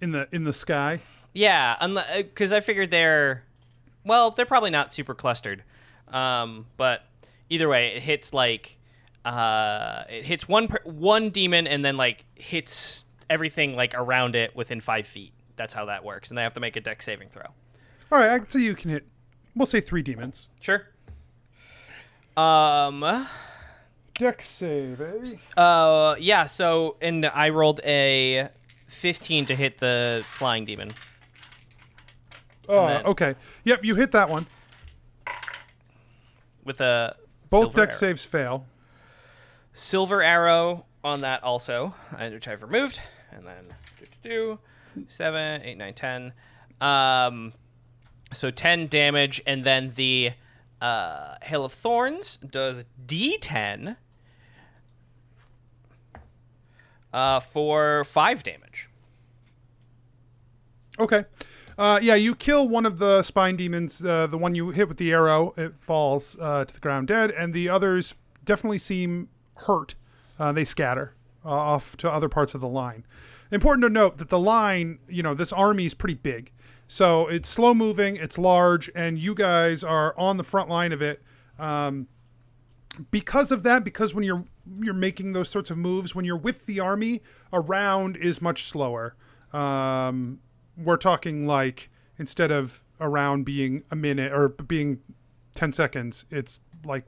In the sky? Yeah, because I figured they're probably not super clustered. But either way, it hits like one demon and then like hits everything like around it within 5 feet. That's how that works, and they have to make a dex saving throw. All right, I can see you can hit. We'll say 3 demons. Sure. Dex save. Yeah. So, and I rolled a 15 to hit the flying demon. Oh, okay. Yep, you hit that one. With a both dex saves fail. Silver arrow on that also, which I've removed, and then 7, 8, 9, 10. So 10 damage, and then the Hail of Thorns does D10 for 5 damage. Okay. Yeah, you kill one of the spine demons. The one you hit with the arrow, it falls to the ground dead, and the others definitely seem hurt. They scatter off to other parts of the line. Important to note that the line, this army is pretty big. So it's slow moving, it's large, and you guys are on the front line of it. Because of that, because when you're making those sorts of moves, when you're with the army, a round is much slower. We're talking like instead of a round being a minute or being 10 seconds, it's like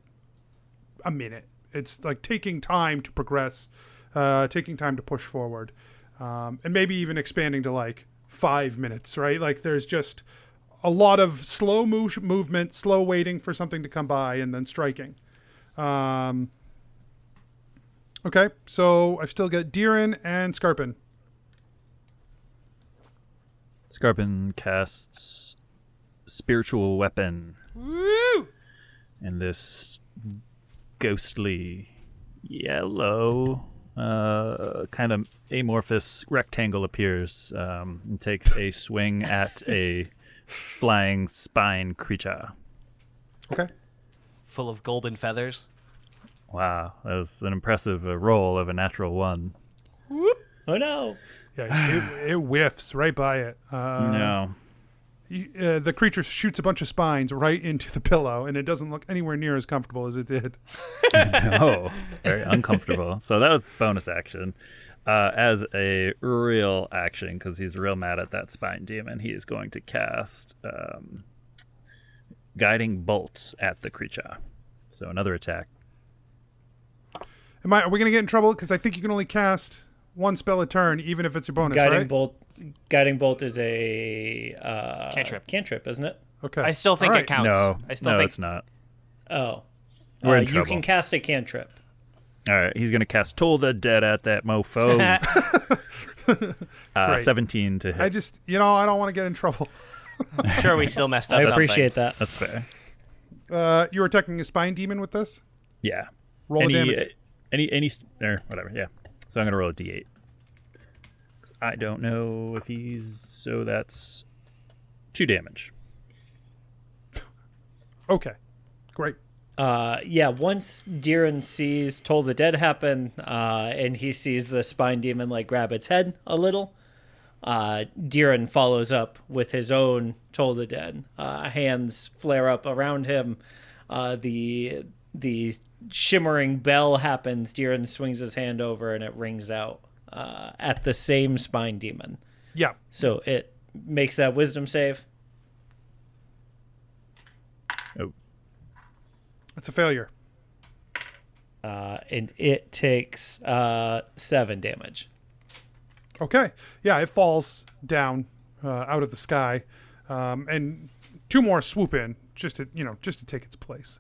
a minute. It's like taking time to progress, taking time to push forward. And maybe even expanding to like 5 minutes, right? Like there's just a lot of slow movement, slow waiting for something to come by, and then striking. Okay, so I've still got Deiran and Scarpin. Scarpin casts Spiritual Weapon. Woo! And this ghostly yellow... kind of amorphous rectangle appears and takes a swing at a flying spine creature. Okay. Full of golden feathers. Wow, that was an impressive roll of a natural 1. Whoop. Oh no! Yeah, it whiffs right by it. No. The creature shoots a bunch of spines right into the pillow, and it doesn't look anywhere near as comfortable as it did. No, very uncomfortable. So that was bonus action. As a real action, because he's real mad at that spine demon, he is going to cast Guiding Bolts at the creature. So another attack. Are we going to get in trouble? Because I think you can only cast one spell a turn, even if it's your bonus, Guiding Bolt. Guiding Bolt is a cantrip, isn't it? Okay. I still think it counts. No, it's not. Oh. We're in trouble. You can cast a cantrip. All right. He's going to cast Toll the Dead at that mofo. 17 to hit. I just, I don't want to get in trouble. I'm sure we still messed up something. I appreciate that. That's fair. You were attacking a spine demon with this? Yeah. Roll a damage. Any or whatever, yeah. So I'm going to roll a D8. I don't know if so that's 2 damage. Okay, great. Once Deiran sees Toll the Dead happen, and he sees the spine demon grab its head a little, Deiran follows up with his own Toll the Dead. Hands flare up around him. The shimmering bell happens. Deiran swings his hand over, and it rings out. at the same spine demon. Yeah. So it makes that wisdom save. Oh. That's a failure. And it takes 7 damage. Okay. Yeah, it falls down out of the sky. And 2 more swoop in just to take its place.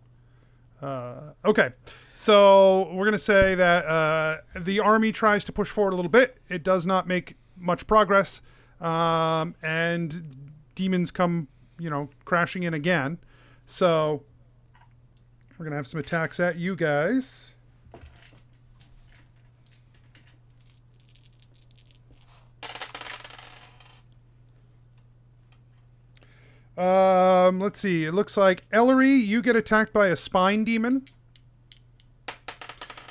Okay. So we're going to say that the army tries to push forward a little bit. It does not make much progress. And demons come, crashing in again. So we're going to have some attacks at you guys. Let's see. It looks like Ellery, you get attacked by a spine demon.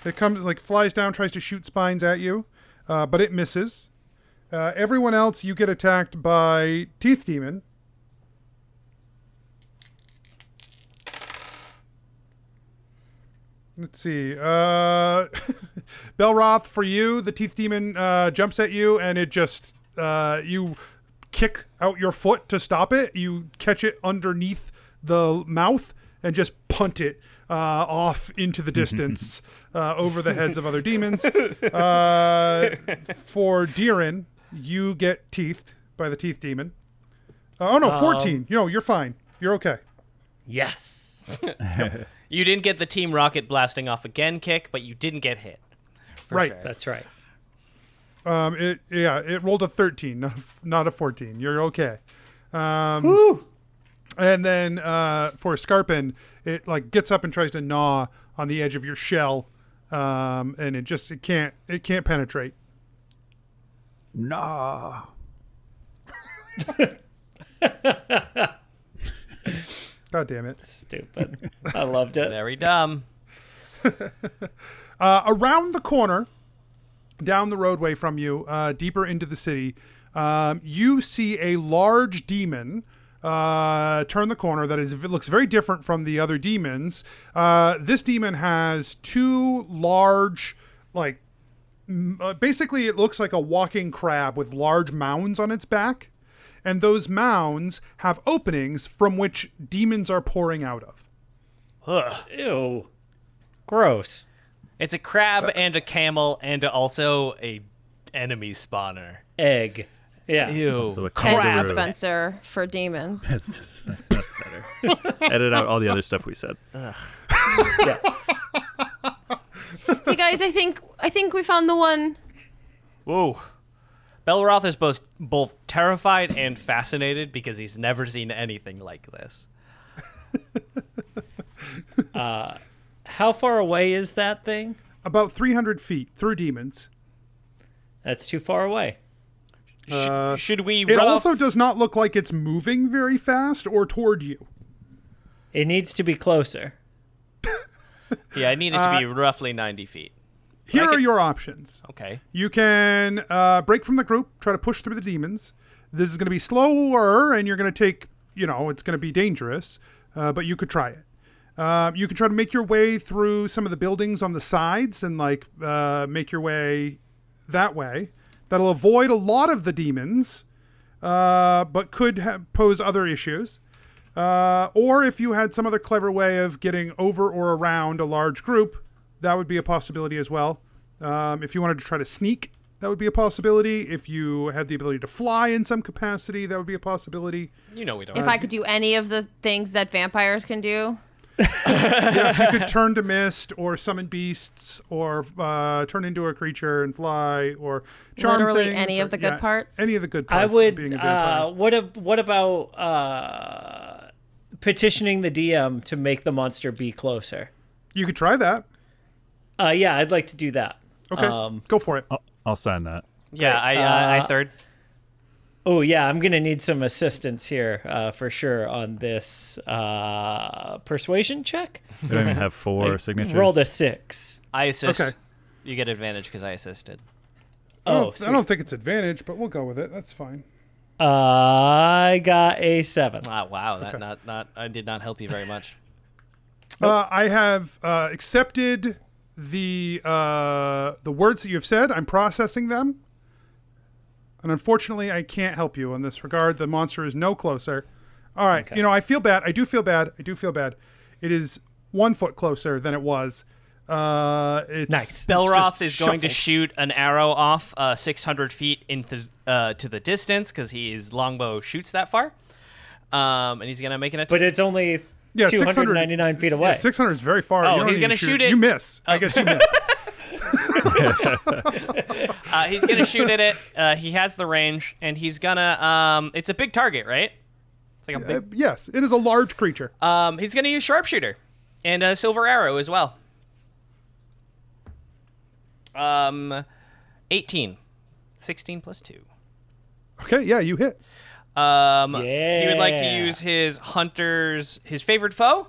It comes, flies down, tries to shoot spines at you, but it misses. Everyone else, you get attacked by teeth demon. Let's see. Belroth, for you, the teeth demon jumps at you, and it just you kick out your foot to stop it. You catch it underneath the mouth and just punt it off into the distance over the heads of other demons. For Deiran, you get teethed by the teeth demon. 14. You're fine. You're okay. Yes. Yep. You didn't get the Team Rocket blasting off again kick, but you didn't get hit. Right. Sure. That's right. It rolled a 13, not a 14. You're okay. Woo! And then for Scarpin, it gets up and tries to gnaw on the edge of your shell, and it just it can't penetrate. Nah. God damn it! Stupid. I loved it. Very dumb. Around the corner. Down the roadway from you, deeper into the city, you see a large demon turn the corner that is, it looks very different from the other demons. This demon has 2 large, basically it looks like a walking crab with large mounds on its back. And those mounds have openings from which demons are pouring out of. Ugh. Ew. Gross. It's a crab and a camel and also a enemy spawner. Egg. Yeah. Ew. So a crab. Pest dispenser for demons. That's better. Edit out all the other stuff we said. Ugh. Yeah. Hey guys, I think we found the one. Whoa. Belroth is both terrified and fascinated because he's never seen anything like this. How far away is that thing? About 300 feet through demons. That's too far away. Should we run? It also does not look like it's moving very fast or toward you. It needs to be closer. Yeah, I need it to be roughly 90 feet. But here are your options. Okay. You can break from the group, try to push through the demons. This is going to be slower, and you're going to take, it's going to be dangerous, but you could try it. You can try to make your way through some of the buildings on the sides and make your way that way. That'll avoid a lot of the demons, but could pose other issues. Or if you had some other clever way of getting over or around a large group, that would be a possibility as well. If you wanted to try to sneak, that would be a possibility. If you had the ability to fly in some capacity, that would be a possibility. We don't. If I could do any of the things that vampires can do. Yeah, you could turn to mist or summon beasts or turn into a creature and fly or charm literally things, any of the good parts. Any of the good parts. I would. Being a vampire. What about petitioning the DM to make the monster be closer? You could try that. Yeah, I'd like to do that. Okay, go for it. I'll sign that. Yeah, great. I third. Oh, yeah, I'm going to need some assistance here for sure on this persuasion check. I don't even have 4 signatures. Rolled a 6. I assist. Okay. You get advantage because I assisted. I don't think it's advantage, but we'll go with it. That's fine. I got a 7. Oh, wow, that okay. I did not help you very much. I have accepted the words that you've said. I'm processing them. And unfortunately, I can't help you in this regard. The monster is no closer. All right. Okay. You know, I feel bad. I do feel bad. It is 1 foot closer than it was. It's nice. Belroth is shuffled. Going to shoot an arrow off 600 feet into to the distance because his longbow shoots that far. And he's going to make an attack. But it's only 299 feet away. 600 is very far. Oh, he's going to shoot it. You miss. Oh. I guess you miss. He's gonna shoot at it. He has the range, and he's gonna. It's a big target, right? It's like a big. Yes, it is a large creature. He's gonna use sharpshooter and a silver arrow as well. 18, 16 plus 2. Okay, yeah, you hit. He would like to use his favorite foe.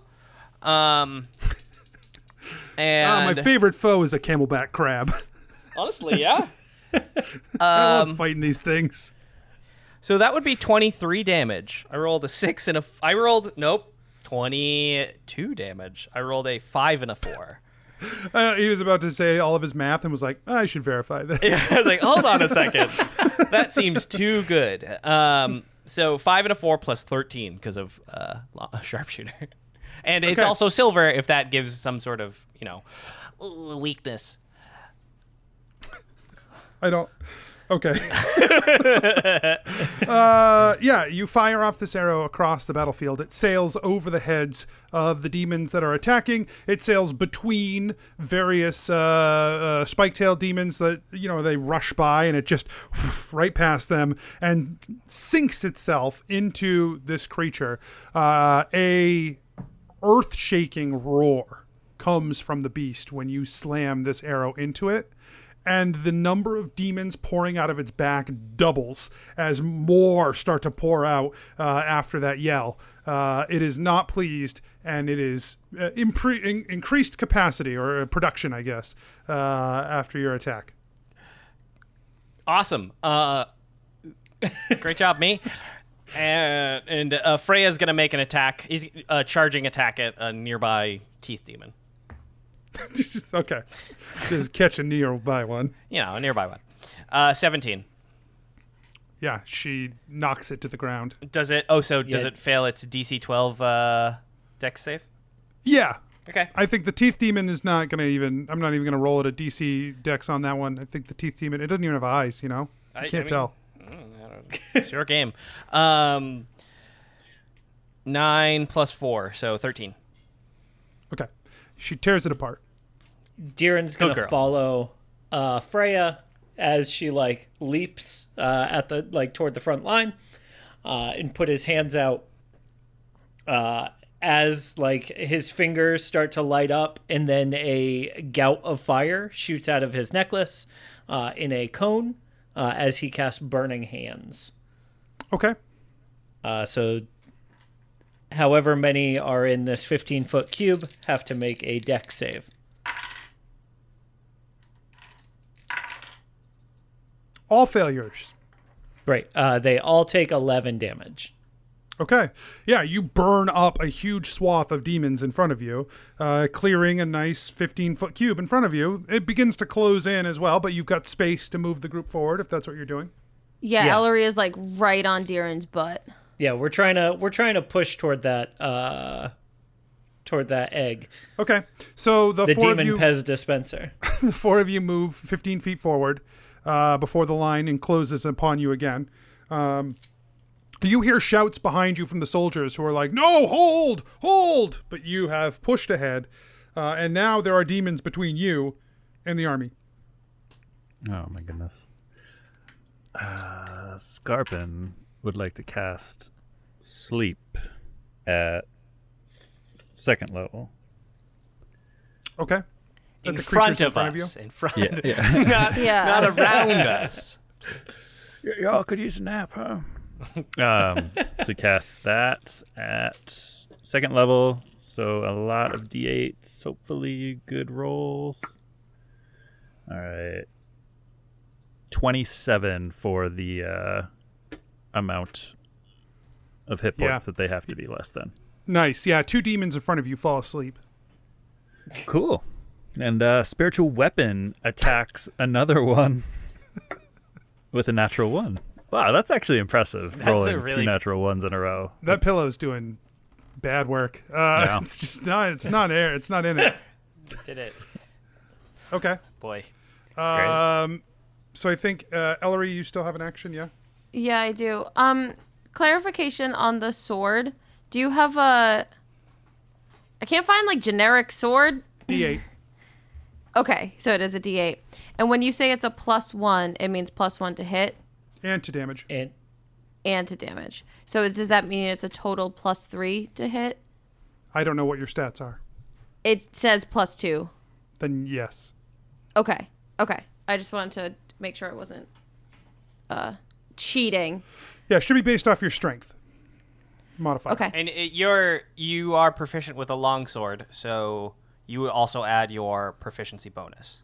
And my favorite foe is a camelback crab. Honestly, yeah. I love fighting these things. So that would be 23 damage. I rolled a 6 and a... I rolled... Nope. 22 damage. I rolled a 5 and a 4. He was about to say all of his math and was like, I should verify this. Yeah, I was like, hold on a second. That seems too good. So 5 and a 4 plus 13 because of sharpshooter. And it's also silver if that gives some sort of, you know, weakness. I don't. Okay. You fire off this arrow across the battlefield. It sails over the heads of the demons that are attacking. It sails between various spike-tailed demons that, you know, they rush by, and it just right past them and sinks itself into this creature. A earth-shaking roar comes from the beast when you slam this arrow into it. And the number of demons pouring out of its back doubles as more start to pour out after that yell. It is not pleased, and it is increased capacity or production, I guess, after your attack. Awesome. Great job, me. And Freya's going to make an attack. He's charging attack at a nearby teeth demon. Okay. Just catch a nearby one. You know, a nearby one. 17. Yeah, she knocks it to the ground. Does it? Oh, so does it fail its DC 12 dex save? Yeah. Okay. I think the Teeth Demon is not going to even... I'm not even going to roll it a DC dex on that one. I think the Teeth Demon... It doesn't even have eyes, you know? I can't tell. It's your game. 9 plus 4, so 13. Okay. She tears it apart. Deiran's going to follow Freya as she leaps at the toward the front line and put his hands out as his fingers start to light up, and then a gout of fire shoots out of his necklace in a cone as he casts Burning Hands. Okay. So however many are in this 15-foot cube have to make a dex save. All failures. Right. They all take 11 damage. Okay. Yeah, you burn up a huge swath of demons in front of you, clearing a nice 15-foot cube in front of you. It begins to close in as well, but you've got space to move the group forward if that's what you're doing. Yeah, Ellery is right on Deiran's butt. Yeah, we're trying to push toward that egg. Okay, so the four demon of you, Pez dispenser. The four of you move 15 feet forward before the line encloses upon you again. You hear shouts behind you from the soldiers who are like, "No, hold!" But you have pushed ahead, and now there are demons between you and the army. Oh my goodness, Scarpin would like to cast Sleep at second level. Okay. In front of us. In front of you. Not around us. Y'all could use a nap, huh? To cast that at second level. So a lot of D8s. Hopefully good rolls. All right. 27 for the... amount of hit points that they have to be less than. Nice. Yeah, 2 demons in front of you fall asleep. Cool. And spiritual weapon attacks another one with a natural one. Wow, that's actually impressive. That's rolling two natural ones in a row. That pillow's doing bad work. Yeah. It's just not. It's not air. It's not in it. Did it? Okay. Boy. So I think Ellery, you still have an action, yeah? Yeah, I do. Clarification on the sword. Do you have a? I can't find like generic sword. D8. Okay, so it is a D8. And when you say it's a +1, it means +1 to hit? And to damage. And to damage. So does that mean it's a total +3 to hit? I don't know what your stats are. It says +2. Then yes. Okay. I just wanted to make sure it wasn't cheating. Yeah, it should be based off your strength modifier. Okay. And you are proficient with a longsword, so... You would also add your proficiency bonus.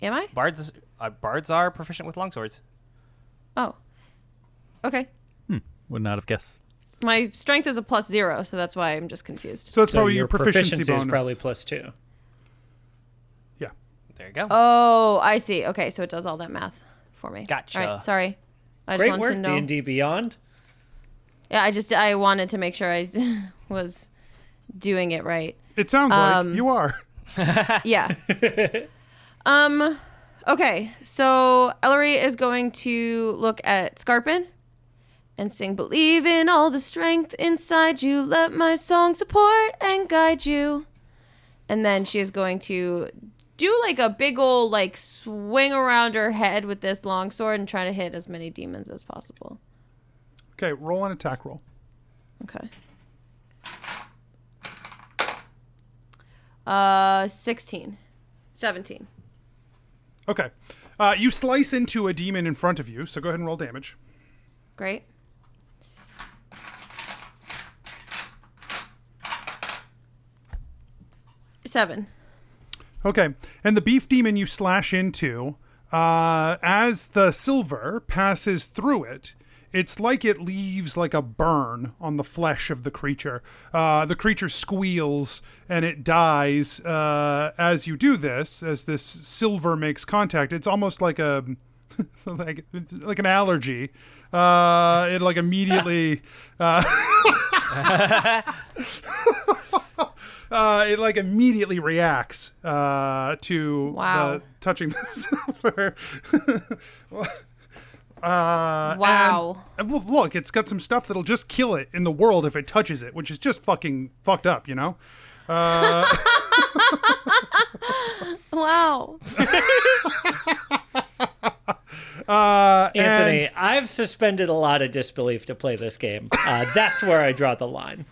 Am I? Bards are proficient with longswords. Oh. Okay. Would not have guessed. My strength is a +0, so that's why I'm just confused. So that's probably your proficiency bonus. Is probably +2. Yeah. There you go. Oh, I see. Okay, so it does all that math for me. Gotcha. All right, sorry. I just wanted to know. Great work, D&D Beyond. Yeah, I wanted to make sure I was doing it right. It sounds like you are. Yeah. Okay, so Ellery is going to look at Scarpin and sing, "Believe in all the strength inside you. Let my song support and guide you." And then she is going to do like a big old like swing around her head with this long sword and try to hit as many demons as possible. Okay, roll an attack roll. Okay. 17. Okay. You slice into a demon in front of you, so go ahead and roll damage. Great. Seven. Okay. And the beef demon you slash into, as the silver passes through it, it's like it leaves like a burn on the flesh of the creature. The creature squeals and it dies as you do this, as this silver makes contact. It's almost like a like an allergy. It like immediately it like immediately reacts to touching the silver. Wow. And look, it's got some stuff that'll just kill it in the world if it touches it, which is just fucking fucked up, you know? Wow. Anthony, I've suspended a lot of disbelief to play this game. That's where I draw the line.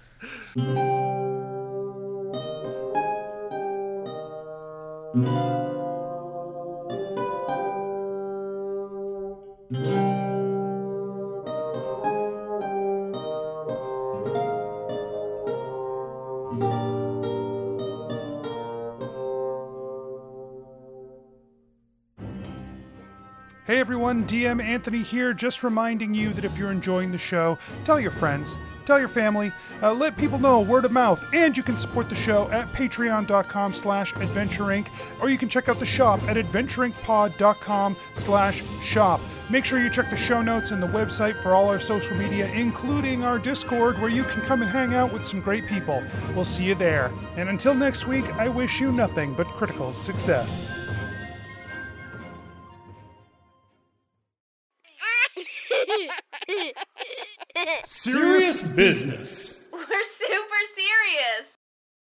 Hey everyone, DM Anthony here, just reminding you that if you're enjoying the show, tell your friends, tell your family, let people know, word of mouth, and you can support the show at patreon.com/AdventureInc, or you can check out the shop at adventureincpod.com/shop. Make sure you check the show notes and the website for all our social media, including our Discord, where you can come and hang out with some great people. We'll see you there. And until next week, I wish you nothing but critical success. Serious business.